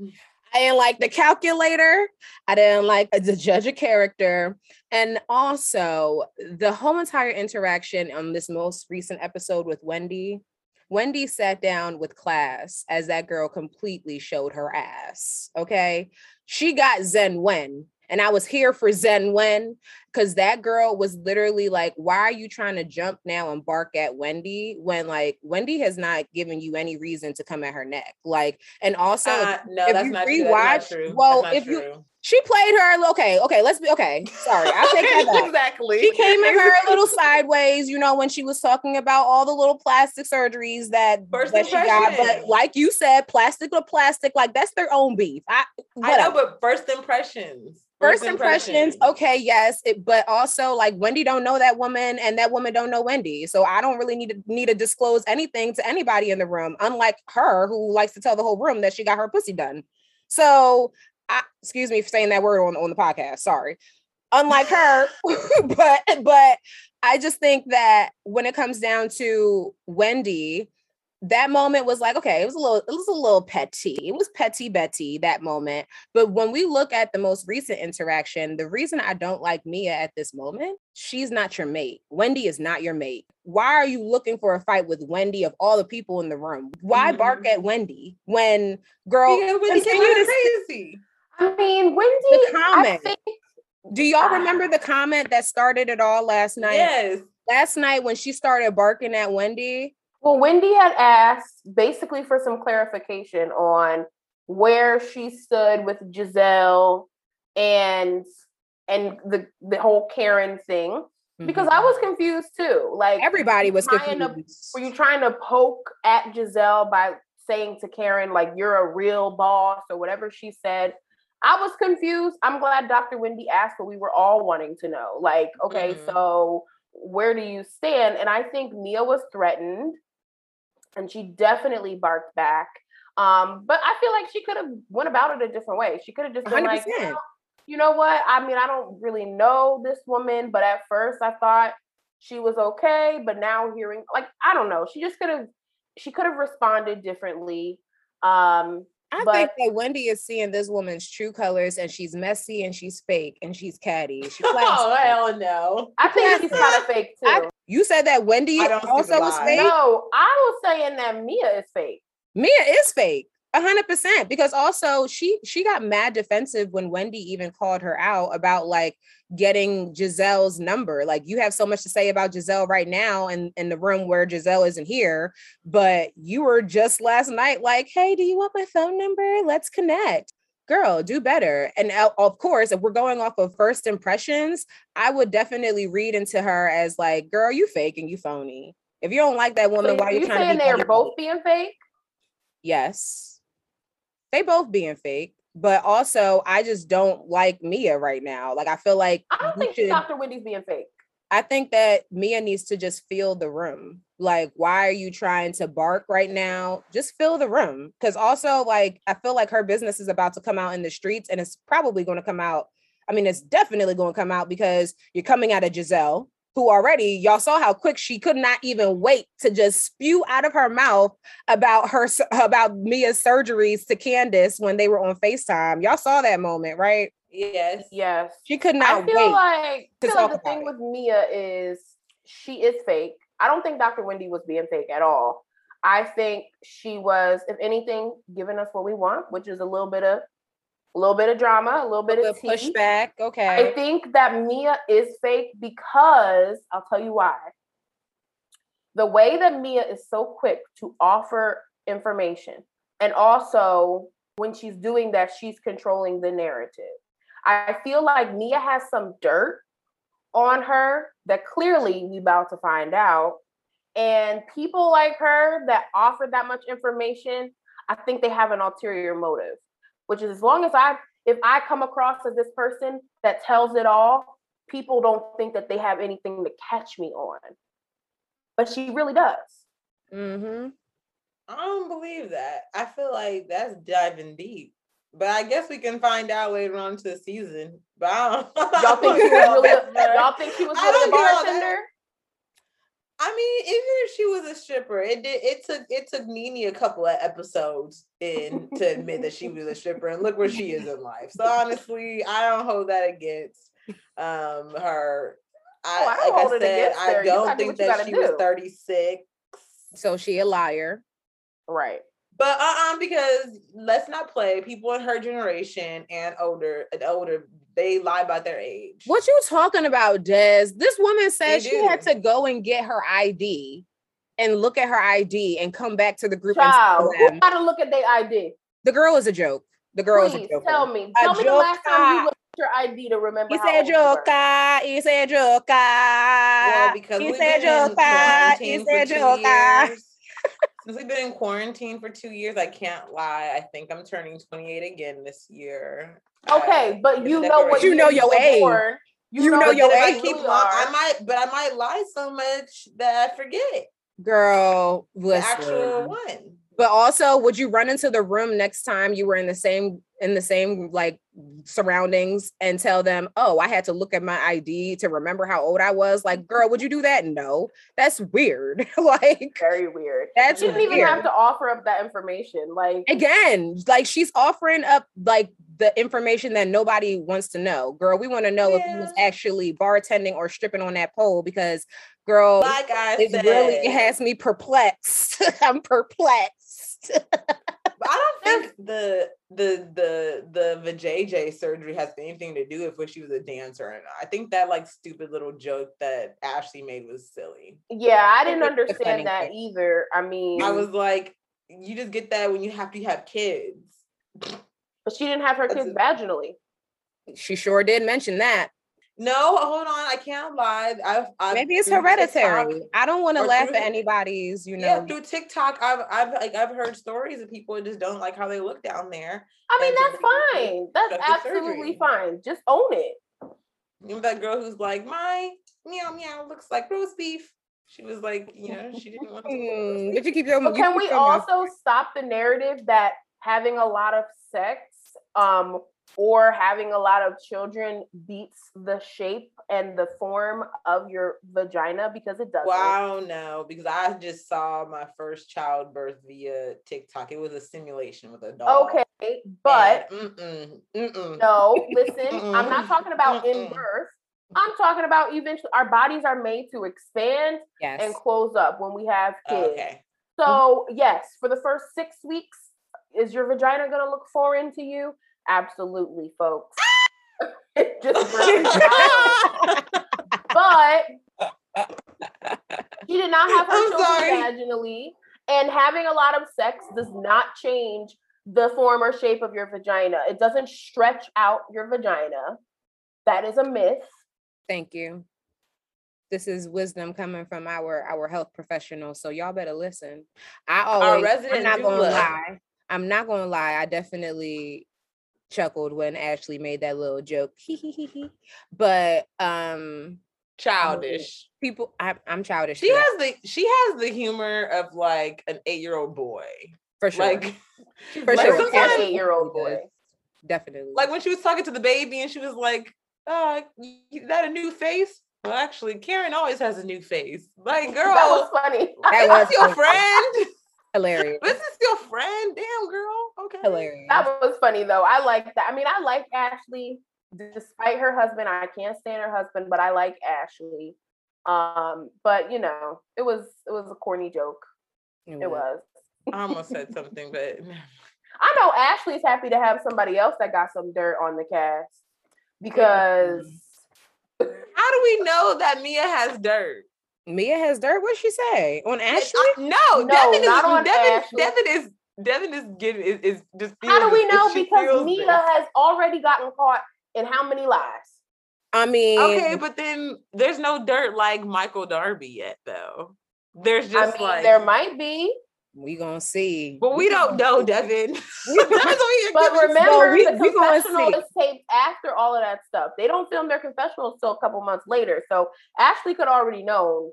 I didn't like the calculator. I didn't like the judge of character. And also the whole entire interaction on this most recent episode with Wendy. Wendy sat down with class as that girl completely showed her ass. Okay. She got Zen Wen. And I was here for Zen Wen, because that girl was literally like, why are you trying to jump now and bark at Wendy when, like, Wendy has not given you any reason to come at her neck? Like, and also, uh, no, if that's you not rewatch, true. That's not true. Well, that's not if true. you, she played her, okay, okay, let's be, okay, sorry, I'll take that back. Exactly. She came at her a little sideways, you know, when she was talking about all the little plastic surgeries that, that she got, but like you said, plastic to plastic, like, that's their own beef. I, I know, but first impressions. First impressions, okay, yes, it, but also like Wendy don't know that woman, and that woman don't know Wendy, so I don't really need to need to disclose anything to anybody in the room. Unlike her, who likes to tell the whole room that she got her pussy done. So, I, excuse me for saying that word on, on the podcast. Sorry. Unlike her, but but I just think that when it comes down to Wendy, that moment was like, okay, it was a little, it was a little petty. It was petty Betty, that moment. But when we look at the most recent interaction, the reason I don't like Mia at this moment, she's not your mate. Wendy is not your mate. Why are you looking for a fight with Wendy of all the people in the room? Why mm-hmm. bark at Wendy when, girl, yeah, Wendy continue to crazy. I mean, Wendy, the comment. I think- Do y'all remember the comment that started it all last night? Yes. Last night when she started barking at Wendy, well, Wendy had asked basically for some clarification on where she stood with Giselle and and the, the whole Karen thing, mm-hmm. because I was confused too. Like everybody was confused. To, were you trying to poke at Giselle by saying to Karen, like, you're a real boss or whatever she said? I was confused. I'm glad Doctor Wendy asked what we were all wanting to know. Like, okay, mm-hmm. so where do you stand? And I think Mia was threatened. And she definitely barked back. Um, but I feel like she could have went about it a different way. She could have just been one hundred percent like, oh, you know what? I mean, I don't really know this woman, but at first I thought she was okay. But now hearing, like, I don't know. She just could have, she could have responded differently. Um, I but, think that Wendy is seeing this woman's true colors, and she's messy, and she's fake, and she's catty. She's oh, hell no. I think she's kind of fake, too. I, you said that Wendy also was fake? No, I was saying that Mia is fake. Mia is fake, one hundred percent, because also she, she got mad defensive when Wendy even called her out about, like, getting Giselle's number. Like, you have so much to say about Giselle right now and in, in the room where Giselle isn't here, but you were just last night like, hey, do you want my phone number? Let's connect. Girl, do better. And of course, if we're going off of first impressions, I would definitely read into her as like, girl, you fake and you phony. If you don't like that woman, so why are you, you trying to be they're both being fake? Yes. They both being fake. But also, I just don't like Mia right now. Like, I feel like I don't think should, Doctor Wendy's being fake. I think that Mia needs to just fill the room. Like, why are you trying to bark right now? Just fill the room. Because also, like, I feel like her business is about to come out in the streets, and it's probably going to come out. I mean, it's definitely going to come out because you're coming out of Giselle, who already, y'all saw how quick she could not even wait to just spew out of her mouth about her, about Mia's surgeries to Candace when they were on FaceTime. Y'all saw that moment, right? Yes. Yes. She could not I feel wait. Like, I feel like the thing it. with Mia is she is fake. I don't think Doctor Wendy was being fake at all. I think she was, if anything, giving us what we want, which is a little bit of A little bit of drama, a little bit a of pushback. Okay. I think that Mia is fake because I'll tell you why. The way that Mia is so quick to offer information, and also when she's doing that, she's controlling the narrative. I feel like Mia has some dirt on her that clearly we about to find out. And people like her that offer that much information, I think they have an ulterior motive. Which is, as long as I, if I come across as this person that tells it all, people don't think that they have anything to catch me on. But she really does. Mm-hmm. I don't believe that. I feel like that's diving deep. But I guess we can find out later on to the season. But I don't, y'all think he was really, y'all think he was really a bartender? I mean, even if she was a stripper, it did. It took it took Nene a couple of episodes in to admit that she was a stripper, and look where she is in life. So honestly, I don't hold that against um, her. I, oh, I don't like I said, I her. don't think that she do. was thirty-six. So she a liar, right? But uh uh-uh, because let's not play. People in her generation and older, and older, they lie about their age. What you talking about, Des? This woman said she had to go and get her I D and look at her I D and come back to the group. Child, and who gotta look at their I D? The girl is a joke. The girl Please, is a joke. Tell me. Tell a me the last time you looked at your I D to remember. He said joker. He said joker. Well, because he said joker. He said joker. Since we've been in quarantine for two years, I can't lie. I think I'm turning twenty-eight again this year. Okay, I, but you know what you know your age. You, you know, know your age. I, keep long, I might, but I might lie so much that I forget. Girl, listen. The actual one. But also, would you run into the room next time you were in the same in the same like surroundings and tell them, "Oh, I had to look at my I D to remember how old I was"? Like, girl, would you do that? No, that's weird. Like, very weird. That's you didn't weird. even have to offer up that information. Like, again, like she's offering up like the information that nobody wants to know. Girl, we want to know yeah. if he was actually bartending or stripping on that pole, because girl, like I it said, really it has me perplexed. I'm perplexed. I don't think the the the the vajayjay surgery has anything to do with if she was a dancer or not. I think that like stupid little joke that Ashley made was silly. Yeah, I didn't understand that either. I mean, I was like, you just get that when you have to have kids. But she didn't have her kids vaginally. She sure did mention that. No, hold on, I can't lie. I've, I've Maybe it's hereditary. TikTok, I don't want to laugh at anybody's, you know. Yeah, through TikTok, I've I've like I've heard stories of people who just don't like how they look down there. I mean, that's fine. That's absolutely fine. Just own it. You know that girl who's like, my meow meow looks like roast beef. She was like, you know, she didn't want to. Mm, did you keep your? But you can keep we also mouth. stop the narrative that having a lot of sex, um. or having a lot of children beats the shape and the form of your vagina? Because it doesn't. Wow, no, because I just saw my first childbirth via TikTok. It was a simulation with a dog. Okay, but and, mm-mm, mm-mm. no, listen, mm-mm, I'm not talking about mm-mm. in birth. I'm talking about eventually our bodies are made to expand yes. and close up when we have kids. Okay. So yes, for the first six weeks, is your vagina going to look foreign to you? Absolutely, folks. It just brings But she did not have her children vaginally, and having a lot of sex does not change the form or shape of your vagina. It doesn't stretch out your vagina. That is a myth. Thank you. This is wisdom coming from our our health professionals. So y'all better listen. I always. I'm not gonna lie. I'm not gonna lie. I definitely chuckled when Ashley made that little joke. But um childish people. I, I'm childish. She has that. the she has the humor of like an eight-year-old boy. For sure. Like for like sure. An eight-year-old boy. Definitely. Like when she was talking to the baby and she was like, "Oh, is that a new face?" Well, actually, Karen always has a new face. Like, girl, that was funny. That was your friend. Hilarious. This is your friend. Damn, girl. Okay. Hilarious. That was funny though. I like that. I mean, I like Ashley despite her husband. I can't stand her husband, but I like Ashley. Um, but you know, it was it was a corny joke. Mm-hmm. It was. I almost said something, but I know Ashley's happy to have somebody else that got some dirt on the cast, because how do we know that Mia has dirt? Mia has dirt. What did she say on Ashley? I, no, no, Devin not is, on Devin, Ashley. Devin is Devin is giving is, is just. How do we know? Because Mia this. has already gotten caught in how many lies? I mean, okay, but then there's no dirt like Michael Darby yet, though. There's just I mean, like there might be. We gonna see, but we don't know, Devin. But remember, we, the we confessional is taped after all of that stuff. They don't film their confessionals till a couple months later, so Ashley could already know.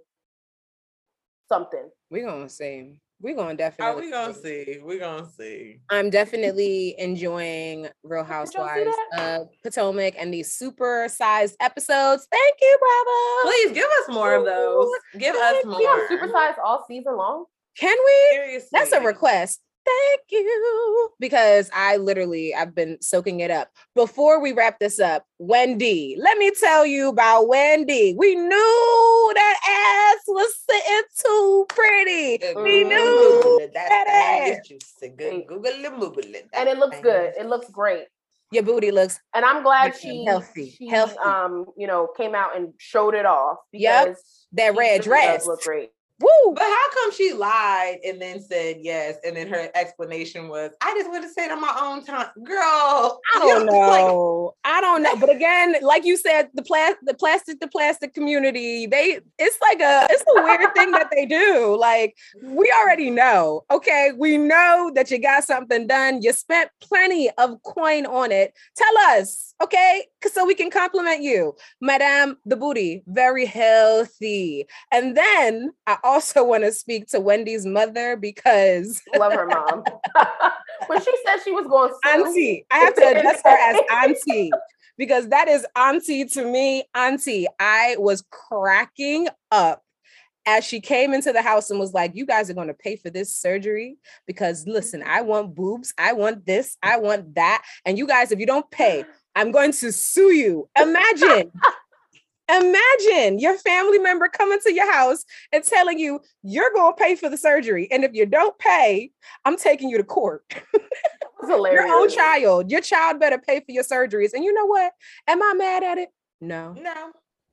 something. We're gonna see. We're gonna definitely. Oh, we gonna see. We're gonna see. I'm definitely enjoying Real Housewives of Potomac and these super sized episodes. Thank you, Bravo. Please give us more of those. Give Thank us more. You. Super sized all season long. Can we? Seriously. That's a request. Thank you. Because I literally, I've been soaking it up. Before we wrap this up, Wendy, let me tell you about Wendy. We knew that ass was sitting too pretty. Good. We knew that, that ass. Good. Google it. And it looks good. It looks great. Your booty looks. And I'm glad she, healthy. she healthy. um, you know, came out and showed it off. Yep. That red dress. Does look great. Woo. But how come she lied and then said yes, and then her explanation was, "I just would have said on my own time, girl." I don't you know. Like- I don't know. But again, like you said, the plastic, the plastic, the plastic community. They, it's like a, it's a weird thing that they do. Like we already know. Okay, we know that you got something done. You spent plenty of coin on it. Tell us, okay, so we can compliment you, Madame. The booty very healthy, and then I also want to speak to Wendy's mother because love her mom. When she said she was going to auntie, I have to address her as auntie because that is auntie to me. Auntie, I was cracking up as she came into the house and was like, "You guys are going to pay for this surgery because listen, I want boobs, I want this, I want that, and you guys, if you don't pay, I'm going to sue you." Imagine. Imagine your family member coming to your house and telling you you're going to pay for the surgery. And if you don't pay, I'm taking you to court. Your own child, your child better pay for your surgeries. And you know what? Am I mad at it? No, no,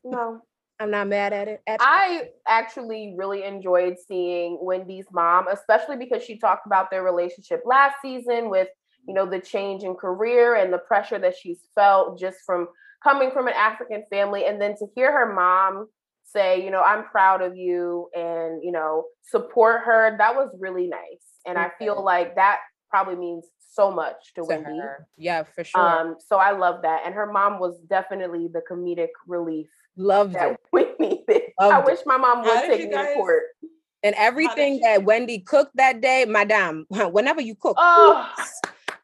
no. I'm not mad at it. At I actually really enjoyed seeing Wendy's mom, especially because she talked about their relationship last season with, you know, the change in career and the pressure that she's felt just from coming from an African family. And then to hear her mom say, you know, "I'm proud of you," and, you know, support her. That was really nice. And mm-hmm. I feel like that probably means so much to, to Wendy. Her. Yeah, for sure. Um, so I love that. And her mom was definitely the comedic relief. Loved that it. We needed. Loved I wish my mom would take me to court. And everything that you? Wendy cooked that day, Madame, whenever you cook. Oh.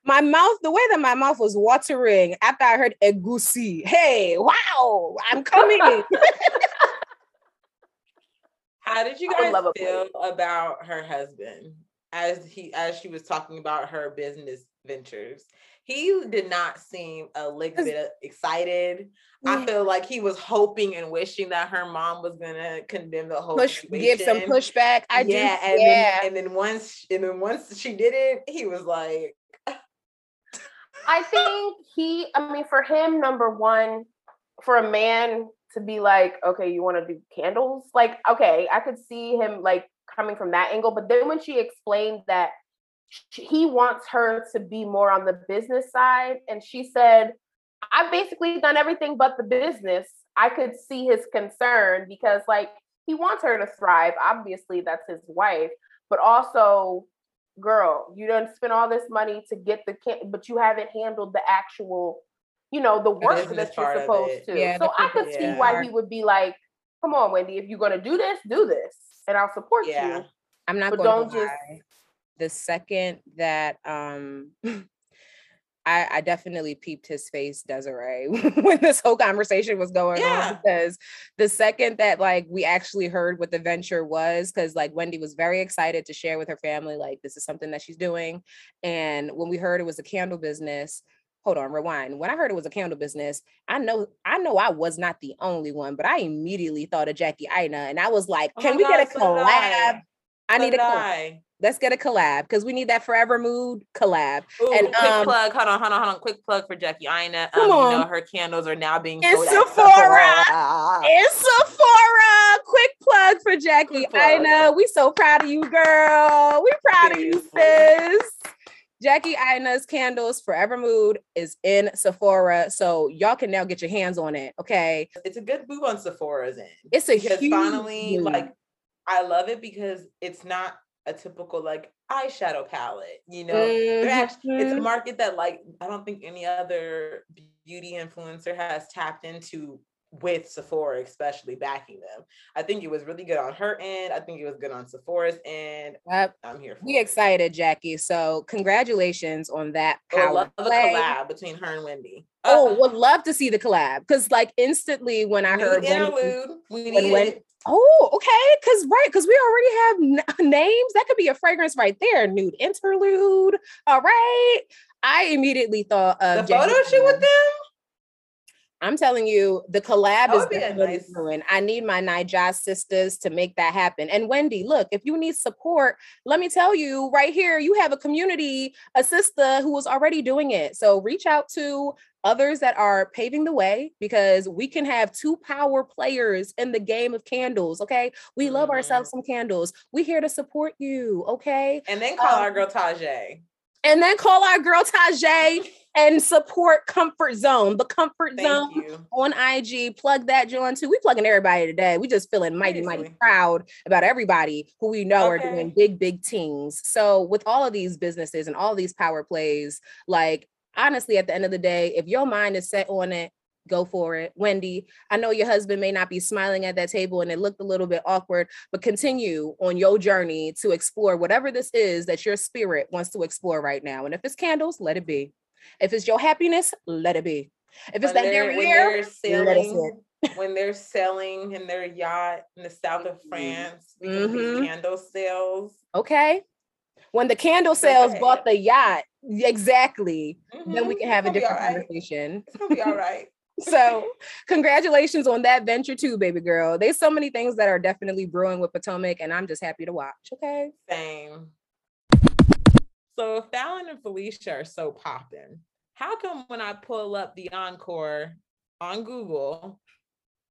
My mouth, the way that my mouth was watering after I heard egusi. Hey, wow, I'm coming. How did you guys feel about her husband as he as she was talking about her business ventures? He did not seem a lick bit excited. I feel like he was hoping and wishing that her mom was gonna condemn the whole Push, situation. Give some pushback. I yeah, do. And yeah, then, and then once and then once she did it, he was like. I think he, I mean, for him, number one, for a man to be like, "Okay, you want to do candles?" Like, okay, I could see him like coming from that angle. But then when she explained that she, he wants her to be more on the business side, and she said, "I've basically done everything but the business," I could see his concern because like he wants her to thrive. Obviously, that's his wife, but also, girl, you done spent all this money to get the can, but you haven't handled the actual, you know, the work that you're supposed to. Yeah, so I could see why he would be like, "Come on, Wendy, if you're going to do this, do this, and I'll support yeah. you." I'm not going to just the second that um I, I definitely peeped his face, Desiree, when this whole conversation was going yeah. on, because the second that like we actually heard what the venture was, because like Wendy was very excited to share with her family, like this is something that she's doing. And when we heard it was a candle business, hold on, rewind. When I heard it was a candle business, I know, I know I was not the only one, but I immediately thought of Jackie Aina, and I was like, "Can oh we God, get a collab? So I need so a collab." Let's get a collab because we need that forever mood collab. Ooh, and um, quick plug, hold on, hold on, hold on. Quick plug for Jackie Aina. Um, you know, her candles are now being sold at Sephora. Sephora. It's Sephora. Quick plug for Jackie Aina. We so proud of you, girl. We proud of you, sis. Jackie Aina's candles Forever Mood is in Sephora, so y'all can now get your hands on it. Okay, it's a good boob on Sephora's end. It's a because huge finally, boob. Like I love it because it's not a typical like eyeshadow palette, you know. Mm-hmm. Actually, it's a market that like I don't think any other beauty influencer has tapped into with Sephora especially backing them. I think it was really good on her end. I think it was good on Sephora's end. Yep. I'm here for we it. Excited, Jackie. So congratulations on that. Power I love play. A collab between her and Wendy. Oh, uh, would love to see the collab because like instantly when I heard interlude, Wendy, we when, oh, okay, because right, because we already have n- names. That could be a fragrance right there. Nude interlude. All right. I immediately thought of the Jackie photo shoot with them. I'm telling you, the collab is nice. Doing. I need my Naija sisters to make that happen. And Wendy, look, if you need support, let me tell you right here, you have a community, a sister who is already doing it. So reach out to others that are paving the way because we can have two power players in the game of candles. Okay. We love mm-hmm. ourselves some candles. We're here to support you. Okay. And then call um, our girl Tajay. And then call our girl Tajay. And support Comfort Zone, the Comfort Thank Zone you. On I G. Plug that, John, too. We plugging everybody today. We just feeling mighty, Seriously. mighty proud about everybody who we know okay. are doing big, big things. So with all of these businesses and all these power plays, like, honestly, at the end of the day, if your mind is set on it, go for it. Wendy, I know your husband may not be smiling at that table and it looked a little bit awkward, but continue on your journey to explore whatever this is that your spirit wants to explore right now. And if it's candles, let it be. If it's your happiness, let it be. If it's when that they're, year, they're selling, when they're selling in their yacht in the south of France, we mm-hmm. can be candle sales. Okay. When the candle sales okay. bought the yacht, exactly. Mm-hmm. Then we can have it's a different conversation. Right. It's gonna be all right. So congratulations on that venture too, baby girl. There's so many things that are definitely brewing with Potomac, and I'm just happy to watch. Okay. Same. So Fallon and Felicia are so popping. How come when I pull up the encore on Google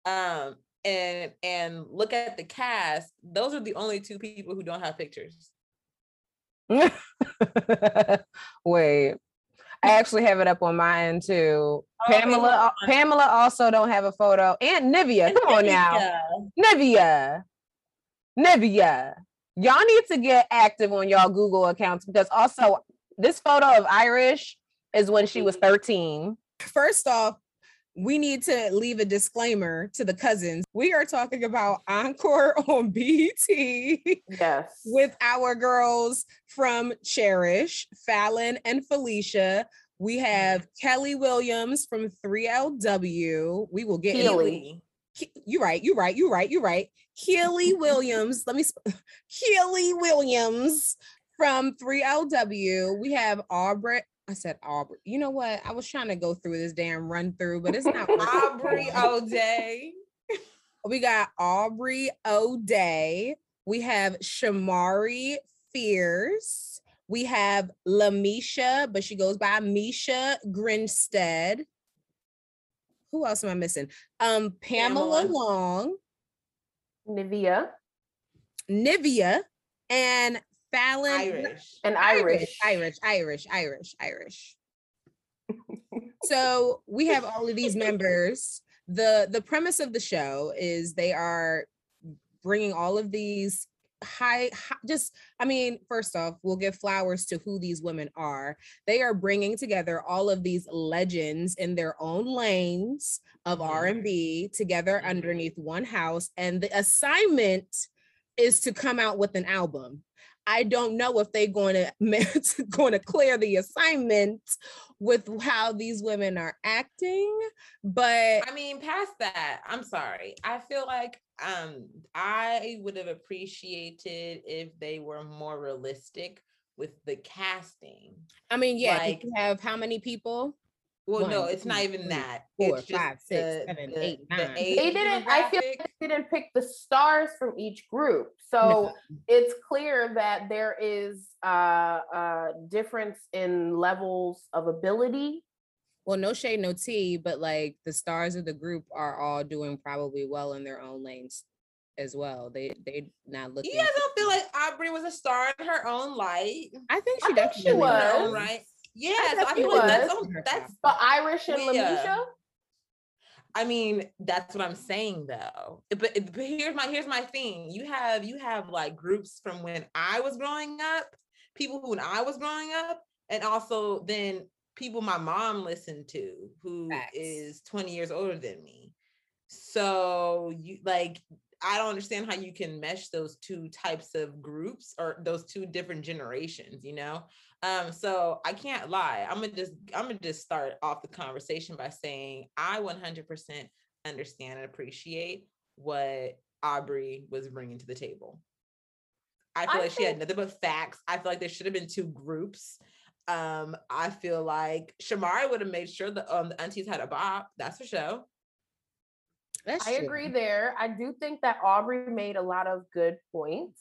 um, and and look at the cast, those are the only two people who don't have pictures? Wait, I actually have it up on mine too. Oh, Pamela, okay. Pamela also don't have a photo. And Nivea, come on now. Nivea, Nivea. Y'all need to get active on y'all Google accounts because also this photo of Irish is when she was thirteen. First off, we need to leave a disclaimer to the cousins. We are talking about Encore on B E T. Yes. With our girls from Cherish, Fallon and Felicia. We have Kelly Williams from three L W. We will get Kelly. You're right. You're right. You're right. You're right. Keely Williams. Let me. Sp- Keely Williams from three L W. We have Aubrey. I said Aubrey. You know what? I was trying to go through this damn run through, but it's not Aubrey O'Day. We got Aubrey O'Day. We have Shamari Fierce. We have LaMisha, but she goes by Misha Grinstead. Who else am I missing? Um, Pamela, Pamela Long, Nivea, Nivea, and Fallon, Irish, and Irish, Irish, Irish, Irish, Irish. So we have all of these members. the The premise of the show is they are bringing all of these. High, high, just, I mean, first off, we'll give flowers to who these women are. They are bringing together all of these legends in their own lanes of mm-hmm. R and B together mm-hmm. underneath one house. And the assignment is to come out with an album. I don't know if they're going to going to clear the assignment with how these women are acting, but I mean, past that, I'm sorry. I feel like um, I would have appreciated if they were more realistic with the casting. I mean, yeah, like, you have how many people? Well, One, no, it's two, not even three, that. Four, it's just five, six, the, seven, the, eight, nine. The age they didn't. I feel like they didn't pick the stars from each group, so no. It's clear that there is a uh, uh, difference in levels of ability. Well, no shade, no tea, but like the stars of the group are all doing probably well in their own lanes as well. They they not looking. You guys don't feel like Aubrey was a star in her own light? I think she I definitely think she was right. Yeah, I, so I feel like that's, that's but Irish and yeah. LaMisha. I mean, that's what I'm saying though. But, but here's my here's my thing. You have you have like groups from when I was growing up, people who when I was growing up, and also then people my mom listened to who Facts. Is twenty years older than me. So you like, I don't understand how you can mesh those two types of groups or those two different generations, you know? Um, so I can't lie. I'm gonna just, I'm gonna just start off the conversation by saying I one hundred percent understand and appreciate what Aubrey was bringing to the table. I feel I like think- she had nothing but facts. I feel like there should have been two groups. Um, I feel like Shamari would have made sure that um, the aunties had a bop. That's for sure. That's I true. agree there. I do think that Aubrey made a lot of good points.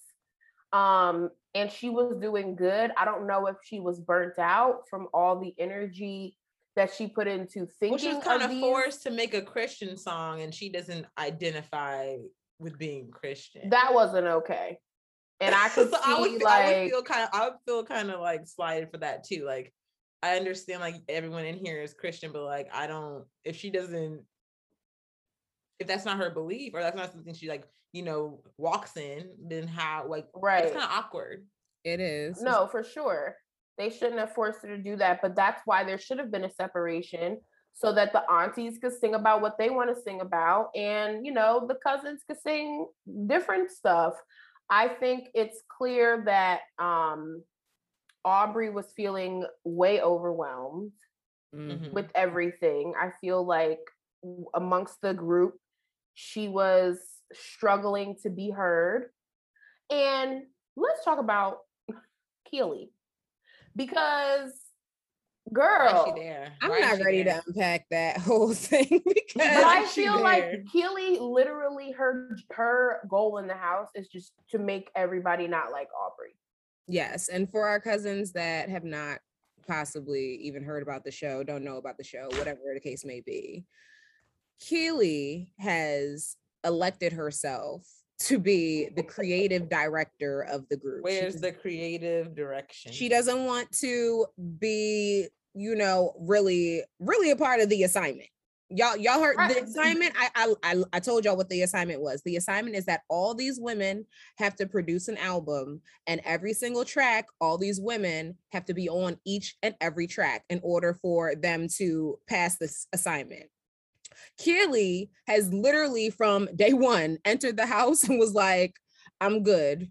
Um, and she was doing good. I don't know if she was burnt out from all the energy that she put into thinking. Well, she was kind of, of forced to make a Christian song and she doesn't identify with being Christian. That wasn't okay. And I could so see I would, like, I would feel kind of, I would feel kind of like slighted for that too. Like, I understand like everyone in here is Christian, but like, I don't, if she doesn't, if that's not her belief or that's not something she like, you know, walks in, then how, like, right. It's kind of awkward. It is. No, for sure. They shouldn't have forced her to do that, but that's why there should have been a separation so that the aunties could sing about what they want to sing about. And, you know, the cousins could sing different stuff. I think it's clear that um, Aubrey was feeling way overwhelmed mm-hmm. with everything. I feel like amongst the group, she was struggling to be heard. And let's talk about Keely, because girl, there? I'm not ready there? to unpack that whole thing. Because I feel like Keely, literally, her her goal in the house is just to make everybody not like Aubrey. Yes, and for our cousins that have not possibly even heard about the show, don't know about the show, whatever the case may be, Keely has elected herself to be the creative director of the group. Where's the creative direction? She doesn't want to be, you know, really, really a part of the assignment. Y'all, y'all heard the assignment. I, I, I told y'all what the assignment was. The assignment is that all these women have to produce an album, and every single track, all these women have to be on each and every track in order for them to pass this assignment. Keely has literally from day one entered the house and was like, I'm good.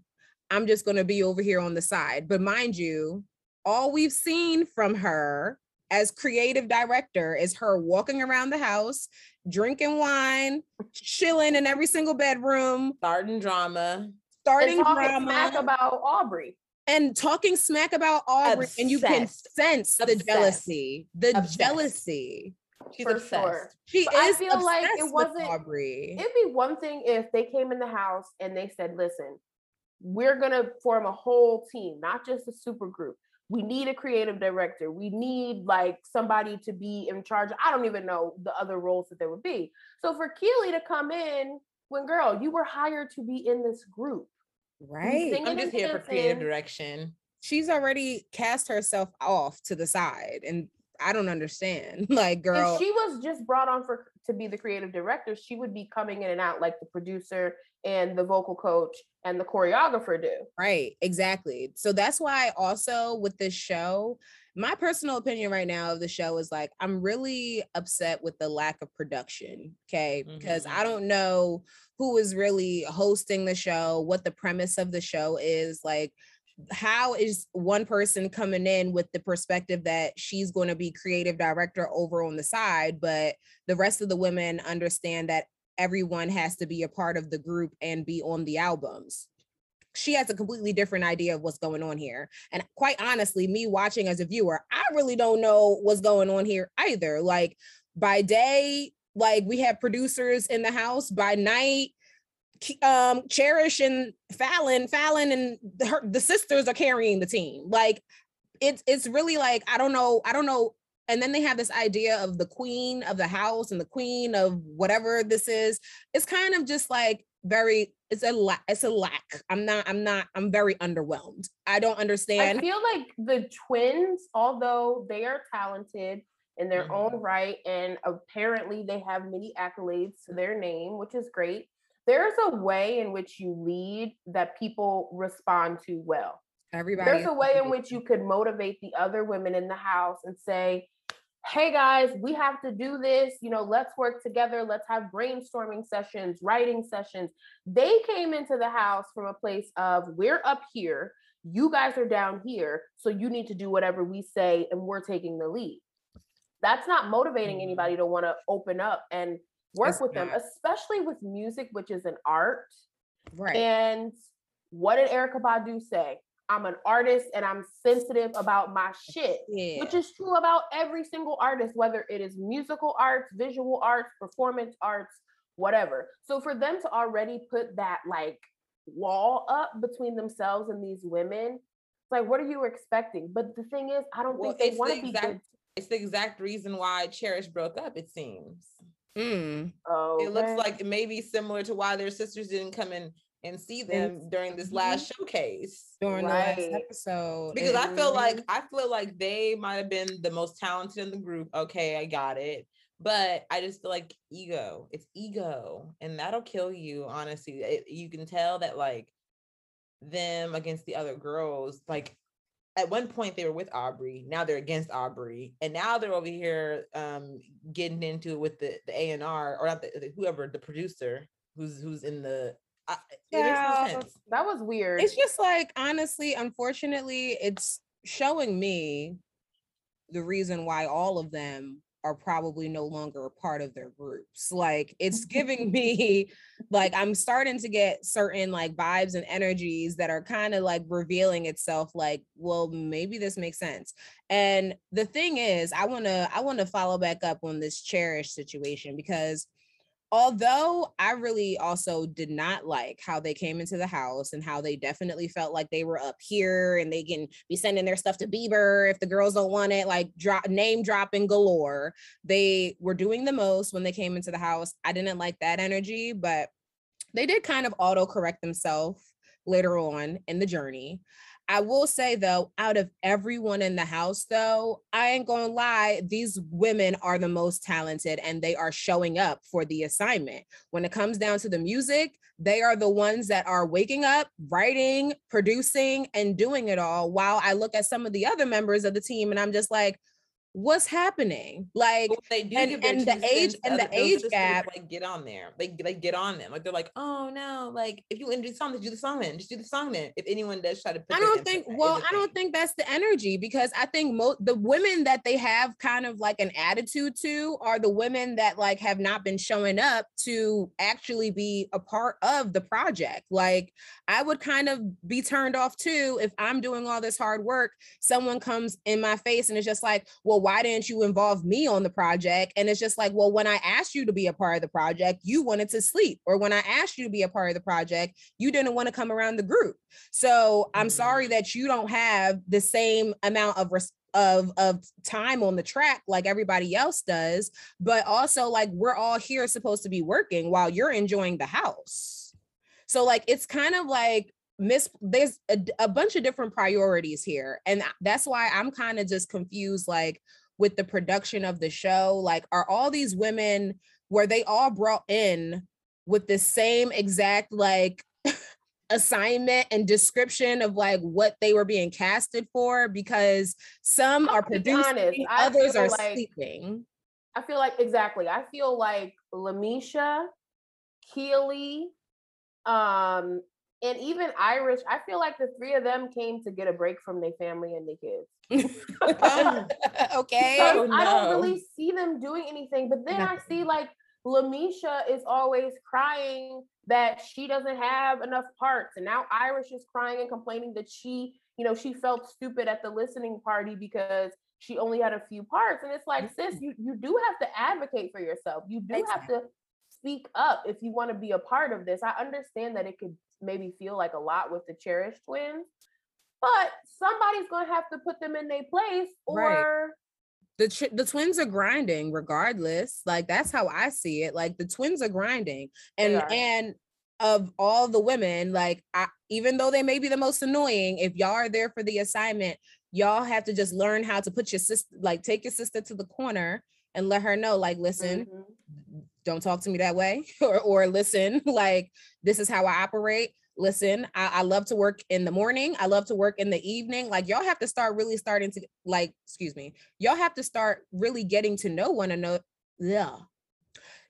I'm just going to be over here on the side. But mind you, all we've seen from her as creative director is her walking around the house, drinking wine, chilling in every single bedroom, starting drama, starting drama smack about Aubrey. And talking smack about Aubrey. Obsessed. And you can sense Obsessed. the jealousy, the Obsessed. jealousy. She's for obsessed. Sure. She but is I feel like it wasn't Aubrey. It'd be one thing if they came in the house and they said, listen, we're going to form a whole team, not just a super group. We need a creative director. We need like somebody to be in charge. I don't even know the other roles that there would be. So for Keely to come in when, girl, you were hired to be in this group. Right. I'm just here for creative direction. She's already cast herself off to the side, and I don't understand. Like, girl, if she was just brought on for to be the creative director, she would be coming in and out like the producer and the vocal coach and the choreographer do. Right, exactly. So that's why also with this show, my personal opinion right now of the show is like, I'm really upset with the lack of production, okay? Mm-hmm. Because I don't know who is really hosting the show, what the premise of the show is, like, how is one person coming in with the perspective that she's going to be creative director over on the side, but the rest of the women understand that everyone has to be a part of the group and be on the albums? She has a completely different idea of what's going on here. And quite honestly, me watching as a viewer, I really don't know what's going on here either. Like by day, like we have producers in the house, by night, um Cherish and Fallon Fallon and her, the sisters are carrying the team. Like it's it's really like I don't know I don't know and then they have this idea of the queen of the house and the queen of whatever this is. It's kind of just like very it's a la- it's a lack I'm not I'm not I'm very underwhelmed. I don't understand. I feel like the twins, although they are talented in their mm-hmm. own right, and apparently they have many accolades to their name, which is great, there's a way in which you lead that people respond to well. Everybody. There's a way in which you could motivate the other women in the house and say, hey guys, we have to do this, you know, let's work together, let's have brainstorming sessions, writing sessions. They came into the house from a place of, we're up here, you guys are down here, so you need to do whatever we say, and we're taking the lead. That's not motivating anybody to want to open up and work That's with not. them, especially with music, which is an art. Right. And what did Erykah Badu say? I'm an artist and I'm sensitive about my shit, yeah. which is true about every single artist, whether it is musical arts, visual arts, performance arts, whatever. So for them to already put that like wall up between themselves and these women, it's like, what are you expecting? But the thing is, I don't well, think they want to the be exact, good. It's the exact reason why Cherish broke up, it seems. Mm. Oh, it looks man. like it may be similar to why their sisters didn't come in and see them during this last showcase, during right. the last episode, because and... I feel like I feel like they might have been the most talented in the group. Okay, I got it, but I just feel like ego. It's ego, and that'll kill you. Honestly, it, you can tell that like them against the other girls. Like at one point they were with Aubrey, now they're against Aubrey, and now they're over here um, getting into it with the the A and R or not the, the, whoever the producer who's who's in the. I, yeah, that was weird. It's just like, honestly, unfortunately, it's showing me the reason why all of them are probably no longer a part of their groups. Like, it's giving me like I'm starting to get certain like vibes and energies that are kind of like revealing itself, like, well, maybe this makes sense. And the thing is, I want to I want to follow back up on this Cherish situation, because although I really also did not like how they came into the house and how they definitely felt like they were up here and they can be sending their stuff to Bieber if the girls don't want it, like drop, name dropping galore. They were doing the most when they came into the house. I didn't like that energy, but they did kind of auto correct themselves later on in the journey. I will say, though, out of everyone in the house, though, I ain't gonna lie, these women are the most talented and they are showing up for the assignment. When it comes down to the music, they are the ones that are waking up, writing, producing, and doing it all, while I look at some of the other members of the team and I'm just like, what's happening? Like, well, they do and, and the age and the age gap, like, get on there. Like, like get on them. Like, they're like, oh no, like if you want to do the song, just do the song then. Just do the song then. If anyone does try to put I don't think well, I don't think that's the energy, because I think most the women that they have kind of like an attitude to are the women that like have not been showing up to actually be a part of the project. Like, I would kind of be turned off too if I'm doing all this hard work, someone comes in my face and it's just like, well, why didn't you involve me on the project? And it's just like, well, when I asked you to be a part of the project, you wanted to sleep. Or when I asked you to be a part of the project, you didn't want to come around the group. So I'm mm-hmm. sorry that you don't have the same amount of res- of of time on the track like everybody else does. But also, like, we're all here supposed to be working while you're enjoying the house. So like, it's kind of like, Miss, there's a, a bunch of different priorities here, and that's why I'm kind of just confused, like, with the production of the show. Like, are all these women, were they all brought in with the same exact like assignment and description of like what they were being casted for? Because some I'll are producing, others are like, sleeping. I feel like exactly. I feel like LaMisha, Keely, um. and even Irish, I feel like the three of them came to get a break from their family and their kids. Okay. Oh, no. I don't really see them doing anything. But then Nothing. I see like LaMisha is always crying that she doesn't have enough parts. And now Irish is crying and complaining that she, you know, she felt stupid at the listening party because she only had a few parts. And it's like, sis, you, you do have to advocate for yourself. You do exactly. have to speak up if you want to be a part of this. I understand that it could maybe feel like a lot with the Cherish twins, but somebody's gonna have to put them in their place, or right. the ch- the twins are grinding regardless. Like, that's how I see it. Like, the twins are grinding, and are. and of all the women, like, I, even though they may be the most annoying, if y'all are there for the assignment, y'all have to just learn how to put your sister, like, take your sister to the corner and let her know, like, listen. Mm-hmm. Don't talk to me that way, or, or listen, like, this is how I operate. listen, I, I love to work in the morning. I love to work in the evening. Like y'all have to start really starting to like, excuse me, y'all have to start really getting to know one another. Yeah.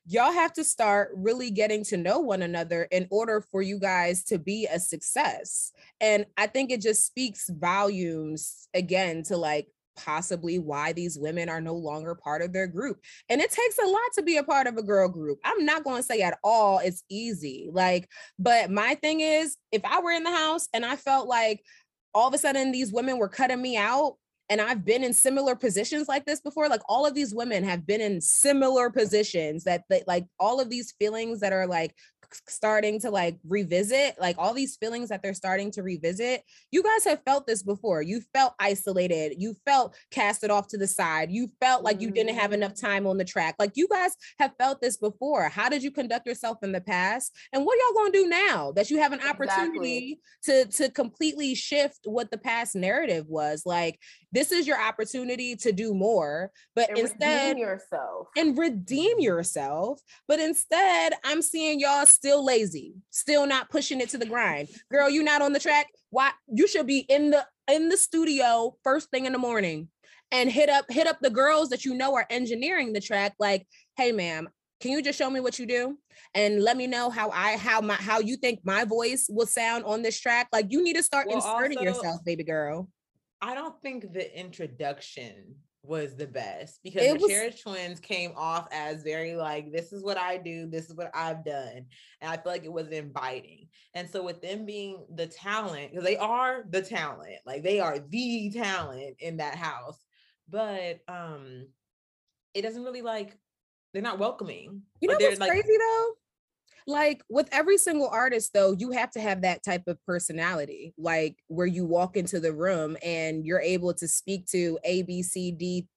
Y'all have to start really getting to know one another in order for you guys to be a success. And I think it just speaks volumes again to like possibly why these women are no longer part of their group. And it takes a lot to be a part of a girl group. I'm not going to say at all it's easy. Like, but my thing is, if I were in the house and I felt like all of a sudden these women were cutting me out, and I've been in similar positions like this before, like all of these women have been in similar positions that they, like all of these feelings that are like starting to like revisit, like all these feelings that they're starting to revisit. You guys have felt this before. You felt isolated. You felt casted off to the side. You felt like you didn't have enough time on the track. Like you guys have felt this before. How did you conduct yourself in the past? And what are y'all going to do now that you have an opportunity exactly. to, to completely shift what the past narrative was? Like, this is your opportunity to do more, but and instead redeem yourself and redeem yourself. But instead I'm seeing y'all still lazy, still not pushing it to the grind. Girl, you're not on the track. Why? You should be in the, in the studio first thing in the morning and hit up, hit up the girls that you know are engineering the track. Like, hey ma'am, can you just show me what you do and let me know how I, how my, how you think my voice will sound on this track? Like you need to start well, inserting also- yourself, baby girl. I don't think the introduction was the best because it the Cherrish twins came off as very like, this is what I do. This is what I've done. And I feel like it was inviting. And so with them being the talent, because they are the talent, like they are the talent in that house, but um, it doesn't really like, they're not welcoming. You know what's like, crazy though? Like with every single artist though, you have to have that type of personality, like where you walk into the room and you're able to speak to A, B, C, D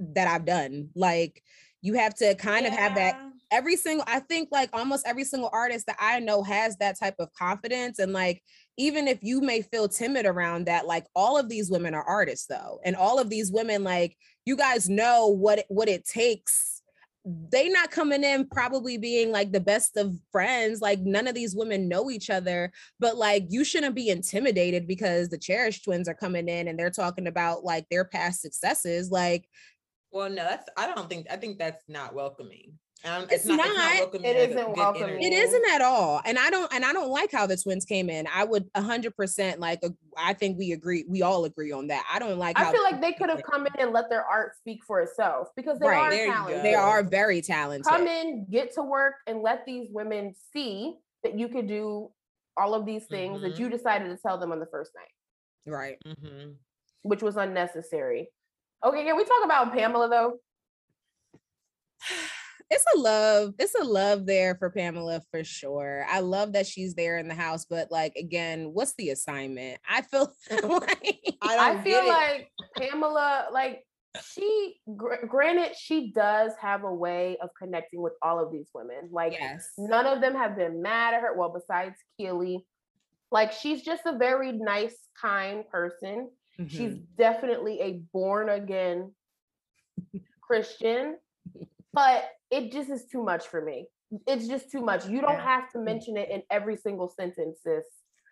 that I've done. Like you have to kind yeah. of have that every single, I think like almost every single artist that I know has that type of confidence. And like, even if you may feel timid around that, like all of these women are artists though. And all of these women, like you guys know what, what it takes. They not coming in probably being like the best of friends. Like none of these women know each other, but like you shouldn't be intimidated because the Cherrish twins are coming in and they're talking about like their past successes. Like, well, no, that's, I don't think, I think that's not welcoming. Um, it's, it's not, not, it's not welcoming it isn't welcoming. It isn't at all. And I don't, and I don't like how the twins came in. I would a hundred percent like, I think we agree. We all agree on that. I don't like, I how feel like they could have come in and let their art speak for itself because they right. are there talented. They are very talented. Come in, get to work and let these women see that you could do all of these things mm-hmm. that you decided to tell them on the first night. Right. Mm-hmm. Which was unnecessary. Okay. Can we talk about Pamela though? It's a love. It's a love there for Pamela for sure. I love that she's there in the house, but like again, what's the assignment? I feel like I, I feel like Pamela, like she gr- granted she does have a way of connecting with all of these women. Like yes. none of them have been mad at her. Well, besides Keely, like she's just a very nice, kind person. Mm-hmm. She's definitely a born again Christian. But it just is too much for me. It's just too much. You don't yeah. have to mention it in every single sentence, sis.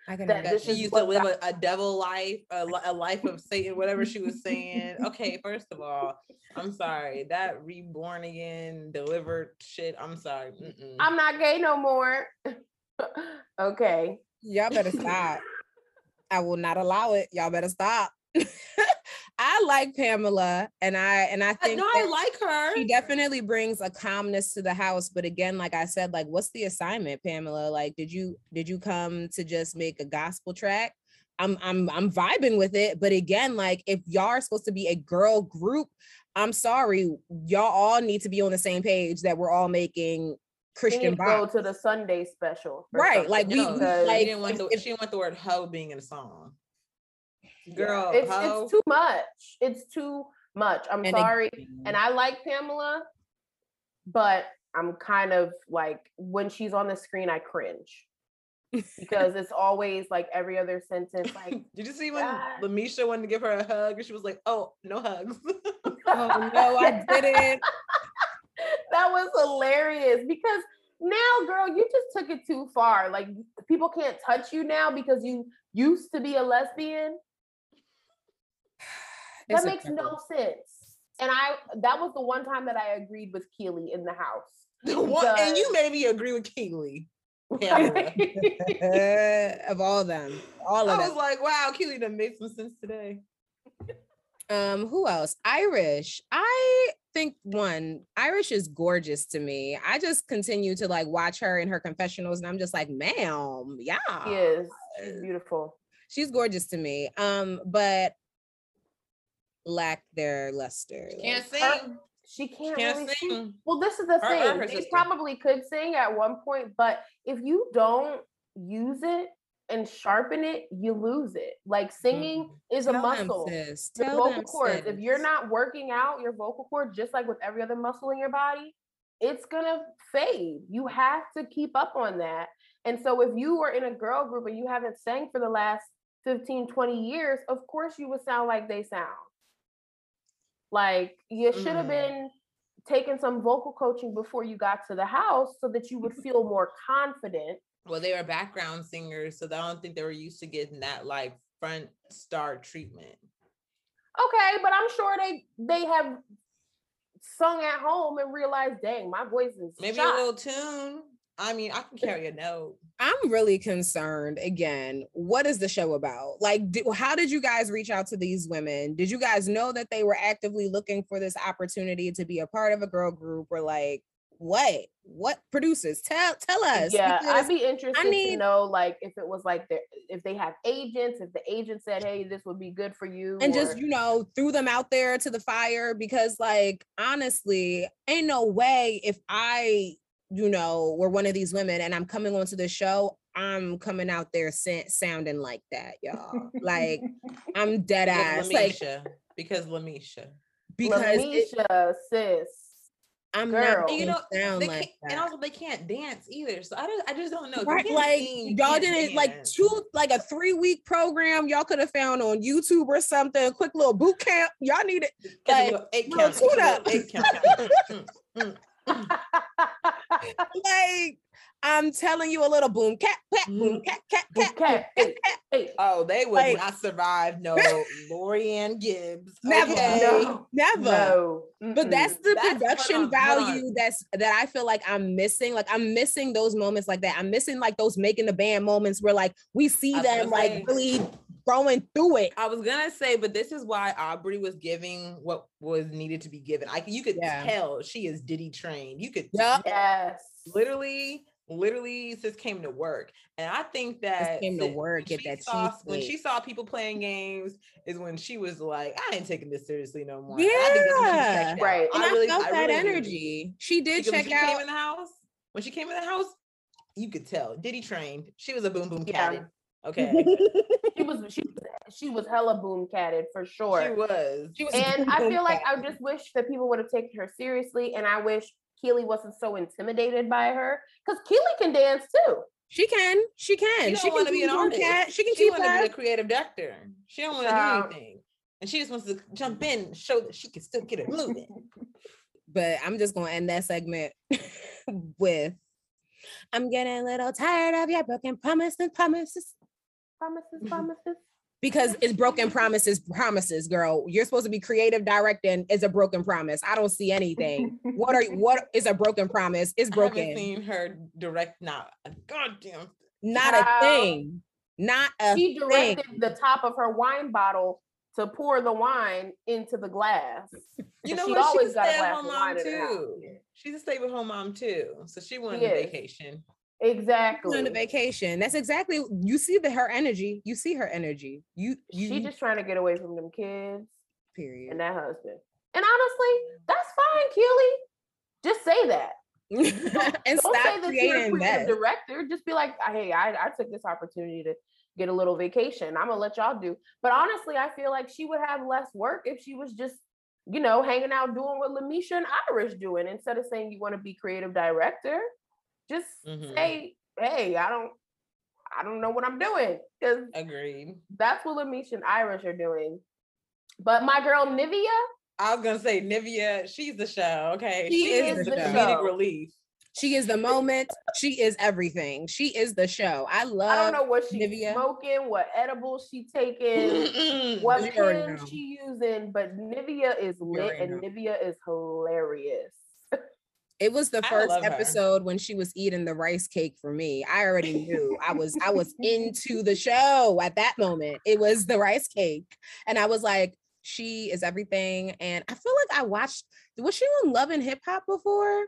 I can that this she used to live a, a devil life, a, a life of Satan, whatever she was saying. Okay, first of all, I'm sorry. That reborn again, delivered shit, I'm sorry. Mm-mm. I'm not gay no more. Okay. Y'all better stop. I will not allow it. Y'all better stop. I like Pamela and I and I think no, I like her. She definitely brings a calmness to the house. But again, like I said, like what's the assignment, Pamela? Like, did you did you come to just make a gospel track? I'm I'm I'm vibing with it. But again, like if y'all are supposed to be a girl group, I'm sorry, y'all all need to be on the same page that we're all making Christian go to the Sunday special. Right. Something. Like we, no, we like, she didn't want the, if, she didn't want the word hoe being in a song. Girl, it's, it's too much. It's too much. I'm and sorry. Again. And I like Pamela, but I'm kind of like when she's on the screen, I cringe because it's always like every other sentence. Like, did you see when ah. LaMisha wanted to give her a hug and she was like, "Oh, no hugs." Oh no, I didn't. That was hilarious because now, girl, you just took it too far. Like, people can't touch you now because you used to be a lesbian. That makes no sense. And I, that was the one time that I agreed with Keely in the house. What? And you made me agree with Keely. Yeah. uh, of all of them. All of them. I was like, wow, Keely done made some sense today. Um, who else? Irish. I think one, Irish is gorgeous to me. I just continue to like watch her in her confessionals and I'm just like, ma'am, yeah. She is. She's beautiful. She's gorgeous to me. Um, but lack their luster. She can't like, sing. Her, she can't, she can't really sing. sing. Well, this is the her, thing. She probably could sing at one point, but if you don't use it and sharpen it, you lose it. Like, singing mm. is Tell a muscle. Them, your vocal cords. Sis. If you're not working out your vocal cord, just like with every other muscle in your body, it's gonna fade. You have to keep up on that. And so if you were in a girl group and you haven't sang for the last fifteen, twenty years, of course you would sound like they sound. Like, you should have been taking some vocal coaching before you got to the house so that you would feel more confident. Well, they were background singers, so I don't think they were used to getting that like front star treatment. Okay, but I'm sure they they have sung at home and realized, dang, my voice is maybe shot. A little tune. I mean, I can carry a note. I'm really concerned, again, what is the show about? Like, do, how did you guys reach out to these women? Did you guys know that they were actively looking for this opportunity to be a part of a girl group? Or like, what? What producers? Tell tell us. Yeah, I'd be interested I need... to know, like, if it was like, their, if they have agents, if the agent said, hey, this would be good for you. And or... just, you know, threw them out there to the fire because, like, honestly, ain't no way if I... you know, we're one of these women and I'm coming onto the show, I'm coming out there sa- sounding like that, y'all. Like, I'm dead ass. Lamisha, like, because Lamisha. Because Lamisha, it, sis. I'm girl. Not, you know, sound like that. And also they can't dance either. So I don't, I just don't know. Right? Like, sing, y'all didn't dance. Like two, like a three week program y'all could have found on YouTube or something, a quick little boot camp. Y'all need it. Like, eight count, tune up. Eight count. mm, mm, mm. Like, I'm telling you, a little boom cat pat boom cat cat cat, cat, cat, cat. Oh, they would like, not survive. No, Lorianne Gibbs, never, okay. no, never. No. But that's the that's production value that's that I feel like I'm missing. Like I'm missing those moments like that. I'm missing like those making the band moments where like we see I them like saying. Really going through it. I was gonna say, but this is why Aubrey was giving what was needed to be given. Like you could yeah. tell she is Diddy trained. You could yep. yes, literally, literally, sis came to work. And I think that came to work. Get that saw, when she saw people playing games is when she was like, I ain't taking this seriously no more. Yeah, I think that's right. And I, I really, felt I that really energy. Did. She did because check when she out. Came in the house when she came in the house. You could tell Diddy trained. She was a boom boom yeah. cat. Okay. She was she she was hella boom catted for sure. She was. She was and I feel like I just wish that people would have taken her seriously. And I wish Keely wasn't so intimidated by her. Because Keely can dance too. She can. She can. She, she can be an artist. Cat. She can she keep wanna that. Be a creative director. She don't want to um, do anything. And she just wants to jump in and show that she can still get it moving. But I'm just gonna end that segment with I'm getting a little tired of your broken promises, promises. Promises, promises. Because it's broken promises, promises, girl. You're supposed to be creative directing. It's a broken promise. I don't see anything. What are you, what is a broken promise? It's broken. I haven't seen her direct not a goddamn not wow. a thing. Not a thing. She directed thing. The top of her wine bottle to pour the wine into the glass. You know she what? Always she's got a glass of wine too. She's a stay-at-home mom too. So she went she on vacation. Exactly. She's on a vacation. That's exactly you see the her energy. You see her energy. You, you she just trying to get away from them kids. Period. And that husband. And honestly, that's fine, Keely. Just say that. Don't, and don't stop say that you're a creative director. Just be like, hey, I, I took this opportunity to get a little vacation. I'm gonna let y'all do. But honestly, I feel like she would have less work if she was just, you know, hanging out doing what Lamisha and Irish doing instead of saying you want to be creative director. Just mm-hmm. say, hey, I don't, I don't know what I'm doing. Cause agreed. That's what Lamisha and Irish are doing. But my girl Nivea. I was gonna say Nivea. She's the show. Okay, she, she is, is the, the show. Comedic relief. She is the moment. She is everything. She is the show. I love. I don't know what she's Nivea. smoking, what edibles she taking, what pen she using, but Nivea is lit and Nivea is hilarious. It was the first episode her. when she was eating the rice cake for me. I already knew. I was I was into the show at that moment. It was the rice cake. And I was like, she is everything. And I feel like I watched, was she on Love and Hip Hop before?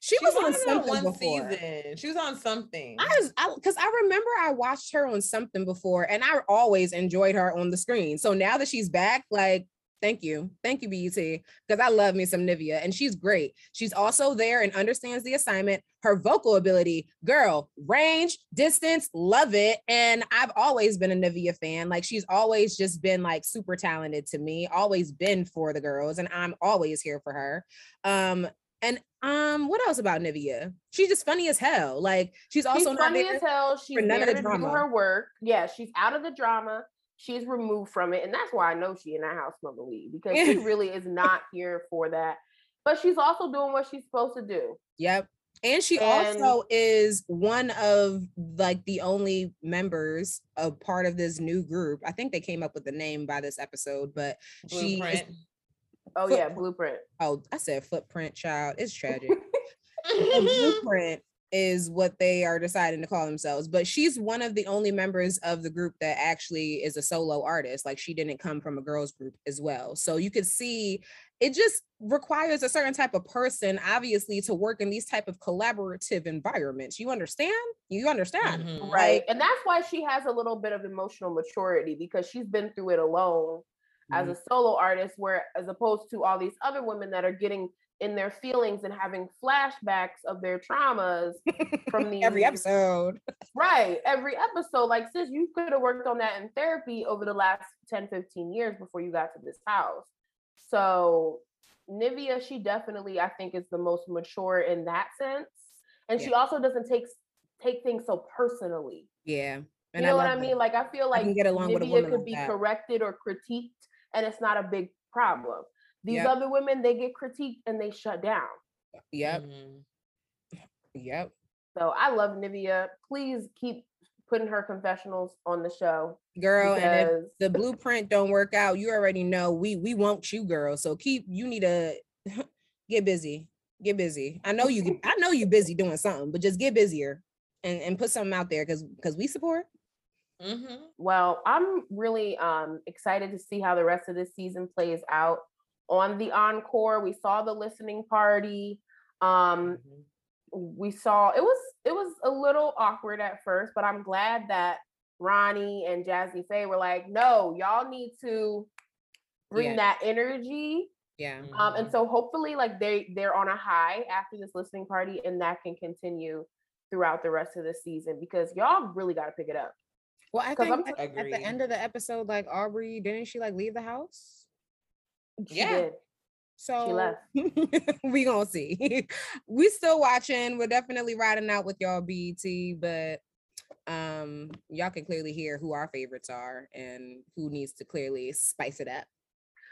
She, she was, was on, on something one before. Season. She was on something. I was, I, because I remember I watched her on something before and I always enjoyed her on the screen. So now that she's back, like, thank you. Thank you, B E T, because I love me some Nivea and she's great. She's also there and understands the assignment. Her vocal ability, girl, range, distance, love it. And I've always been a Nivea fan. Like she's always just been like super talented to me, always been for the girls and I'm always here for her. Um, and um, what else about Nivea? She's just funny as hell. Like she's also she's funny as hell. She's none of the drama. Do her work. Yeah, she's out of the drama. She's removed from it. And that's why I know she and that house smuggle weed because she really is not here for that. But she's also doing what she's supposed to do. Yep. And she and, also is one of like the only members of part of this new group. I think they came up with the name by this episode, but Blueprint. she. Is, oh foot, yeah. Blueprint. Oh, I said footprint, child. It's tragic. Blueprint is what they are deciding to call themselves, but she's one of the only members of the group that actually is a solo artist. Like she didn't come from a girls group as well, so you could see it just requires a certain type of person obviously to work in these type of collaborative environments. You understand? You understand mm-hmm. right? And that's why she has a little bit of emotional maturity because she's been through it alone mm-hmm. as a solo artist, where as opposed to all these other women that are getting in their feelings and having flashbacks of their traumas from the every episode. Right. Every episode. Like, sis, you could have worked on that in therapy over the last ten, fifteen years before you got to this house. So Nivea, she definitely, I think, is the most mature in that sense. And yeah. she also doesn't take take things so personally. Yeah. And you know I what I mean? That. Like, I feel like I can get along Nivea with a woman could like be that. corrected or critiqued and it's not a big problem. These yep. other women, they get critiqued and they shut down. Yep. Mm-hmm. Yep. So I love Nivea. Please keep putting her confessionals on the show. Girl, because... and if the blueprint don't work out, you already know we we want you, girl. So keep, you need to get busy. Get busy. I know you I know you're busy doing something, but just get busier and, and put something out there because because we support. Mm-hmm. Well, I'm really um, excited to see how the rest of this season plays out. On the encore, we saw the listening party. Um, mm-hmm. We saw it was it was a little awkward at first, but I'm glad that Ronnie and Jazzy Faye were like, "No, y'all need to bring yeah. that energy." Yeah. Mm-hmm. Um, and so hopefully, like they they're on a high after this listening party, and that can continue throughout the rest of the season because y'all really got to pick it up. Well, I think at, at the end of the episode, like Aubrey, didn't she like leave the house? She yeah did. So she left. We gonna see. We still watching. We're definitely riding out with y'all, B E T, but um y'all can clearly hear who our favorites are and who needs to clearly spice it up.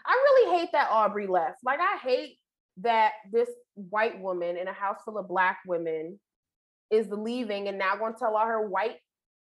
I really hate that Aubrey left. Like I hate that this white woman in a house full of black women is leaving and now gonna tell all her white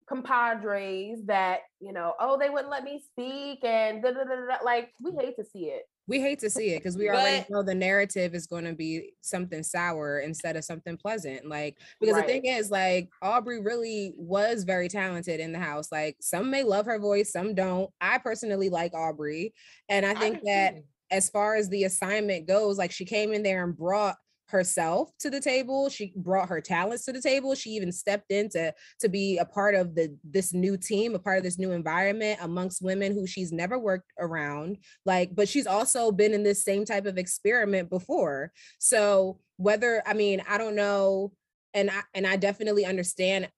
compadres that, you know, oh, they wouldn't let me speak and da, da, da, da. Like we hate to see it. We hate to see it because we but, already know the narrative is going to be something sour instead of something pleasant. Like, because right. the thing is, like, Aubrey really was very talented in the house. Like, some may love her voice, some don't. I personally like Aubrey. And I think I that see. as far as the assignment goes, like, she came in there and brought herself to the table. She brought her talents to the table. She even stepped in to, to be a part of the this new team, a part of this new environment amongst women who she's never worked around. Like, but she's also been in this same type of experiment before. So whether, I mean, I don't know. And I, and I definitely understand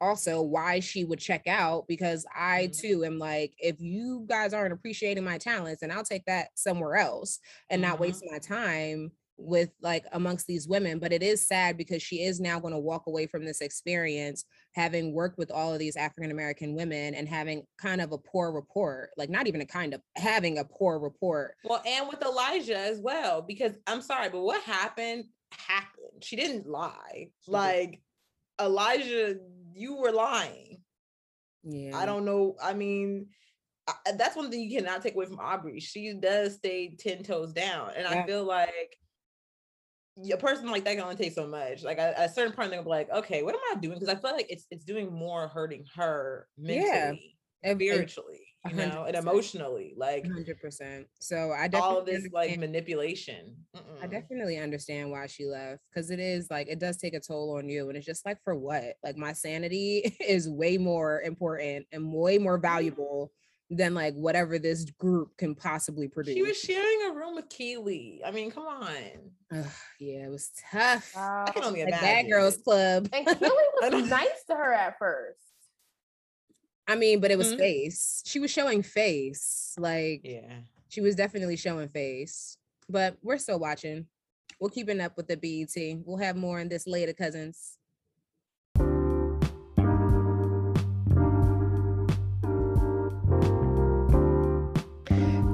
also why she would check out because I too am like, if you guys aren't appreciating my talents, then I'll take that somewhere else and mm-hmm. not waste my time with like amongst these women. But it is sad because she is now going to walk away from this experience having worked with all of these African-American women and having kind of a poor rapport, like not even a kind of having a poor rapport. Well, and with Elijah as well, because I'm sorry, but what happened happened. She didn't lie. Mm-hmm. Like, Elijah, you were lying. Yeah. I don't know. I mean, I, that's one thing you cannot take away from Aubrey. She does stay ten toes down. And yeah. I feel like a person like that can only take so much. Like, at a certain point, they're like, okay, what am I doing? Because I feel like it's it's doing more hurting her mentally, yeah. spiritually, you know, and emotionally. Like, one hundred percent. So I definitely all of this like manipulation. Mm-mm. I definitely understand why she left, because it is like it does take a toll on you, and it's just like, for what? Like, my sanity is way more important and way more valuable than like whatever this group can possibly produce. She was sharing a room with Keely. I mean, come on. Ugh, yeah, it was tough. Uh, I can only imagine. Like, Bad Girls Club. And Keely was nice to her at first. I mean, but it was mm-hmm. face. She was showing face. Like, yeah, she was definitely showing face. But we're still watching. We're keeping up with the B E T. We'll have more on this later, cousins.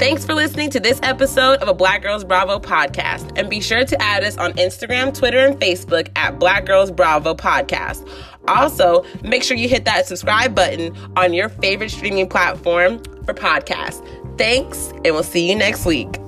Thanks for listening to this episode of a Black Girls Bravo podcast. And be sure to add us on Instagram, Twitter, and Facebook at Black Girls Bravo Podcast. Also, make sure you hit that subscribe button on your favorite streaming platform for podcasts. Thanks, and we'll see you next week.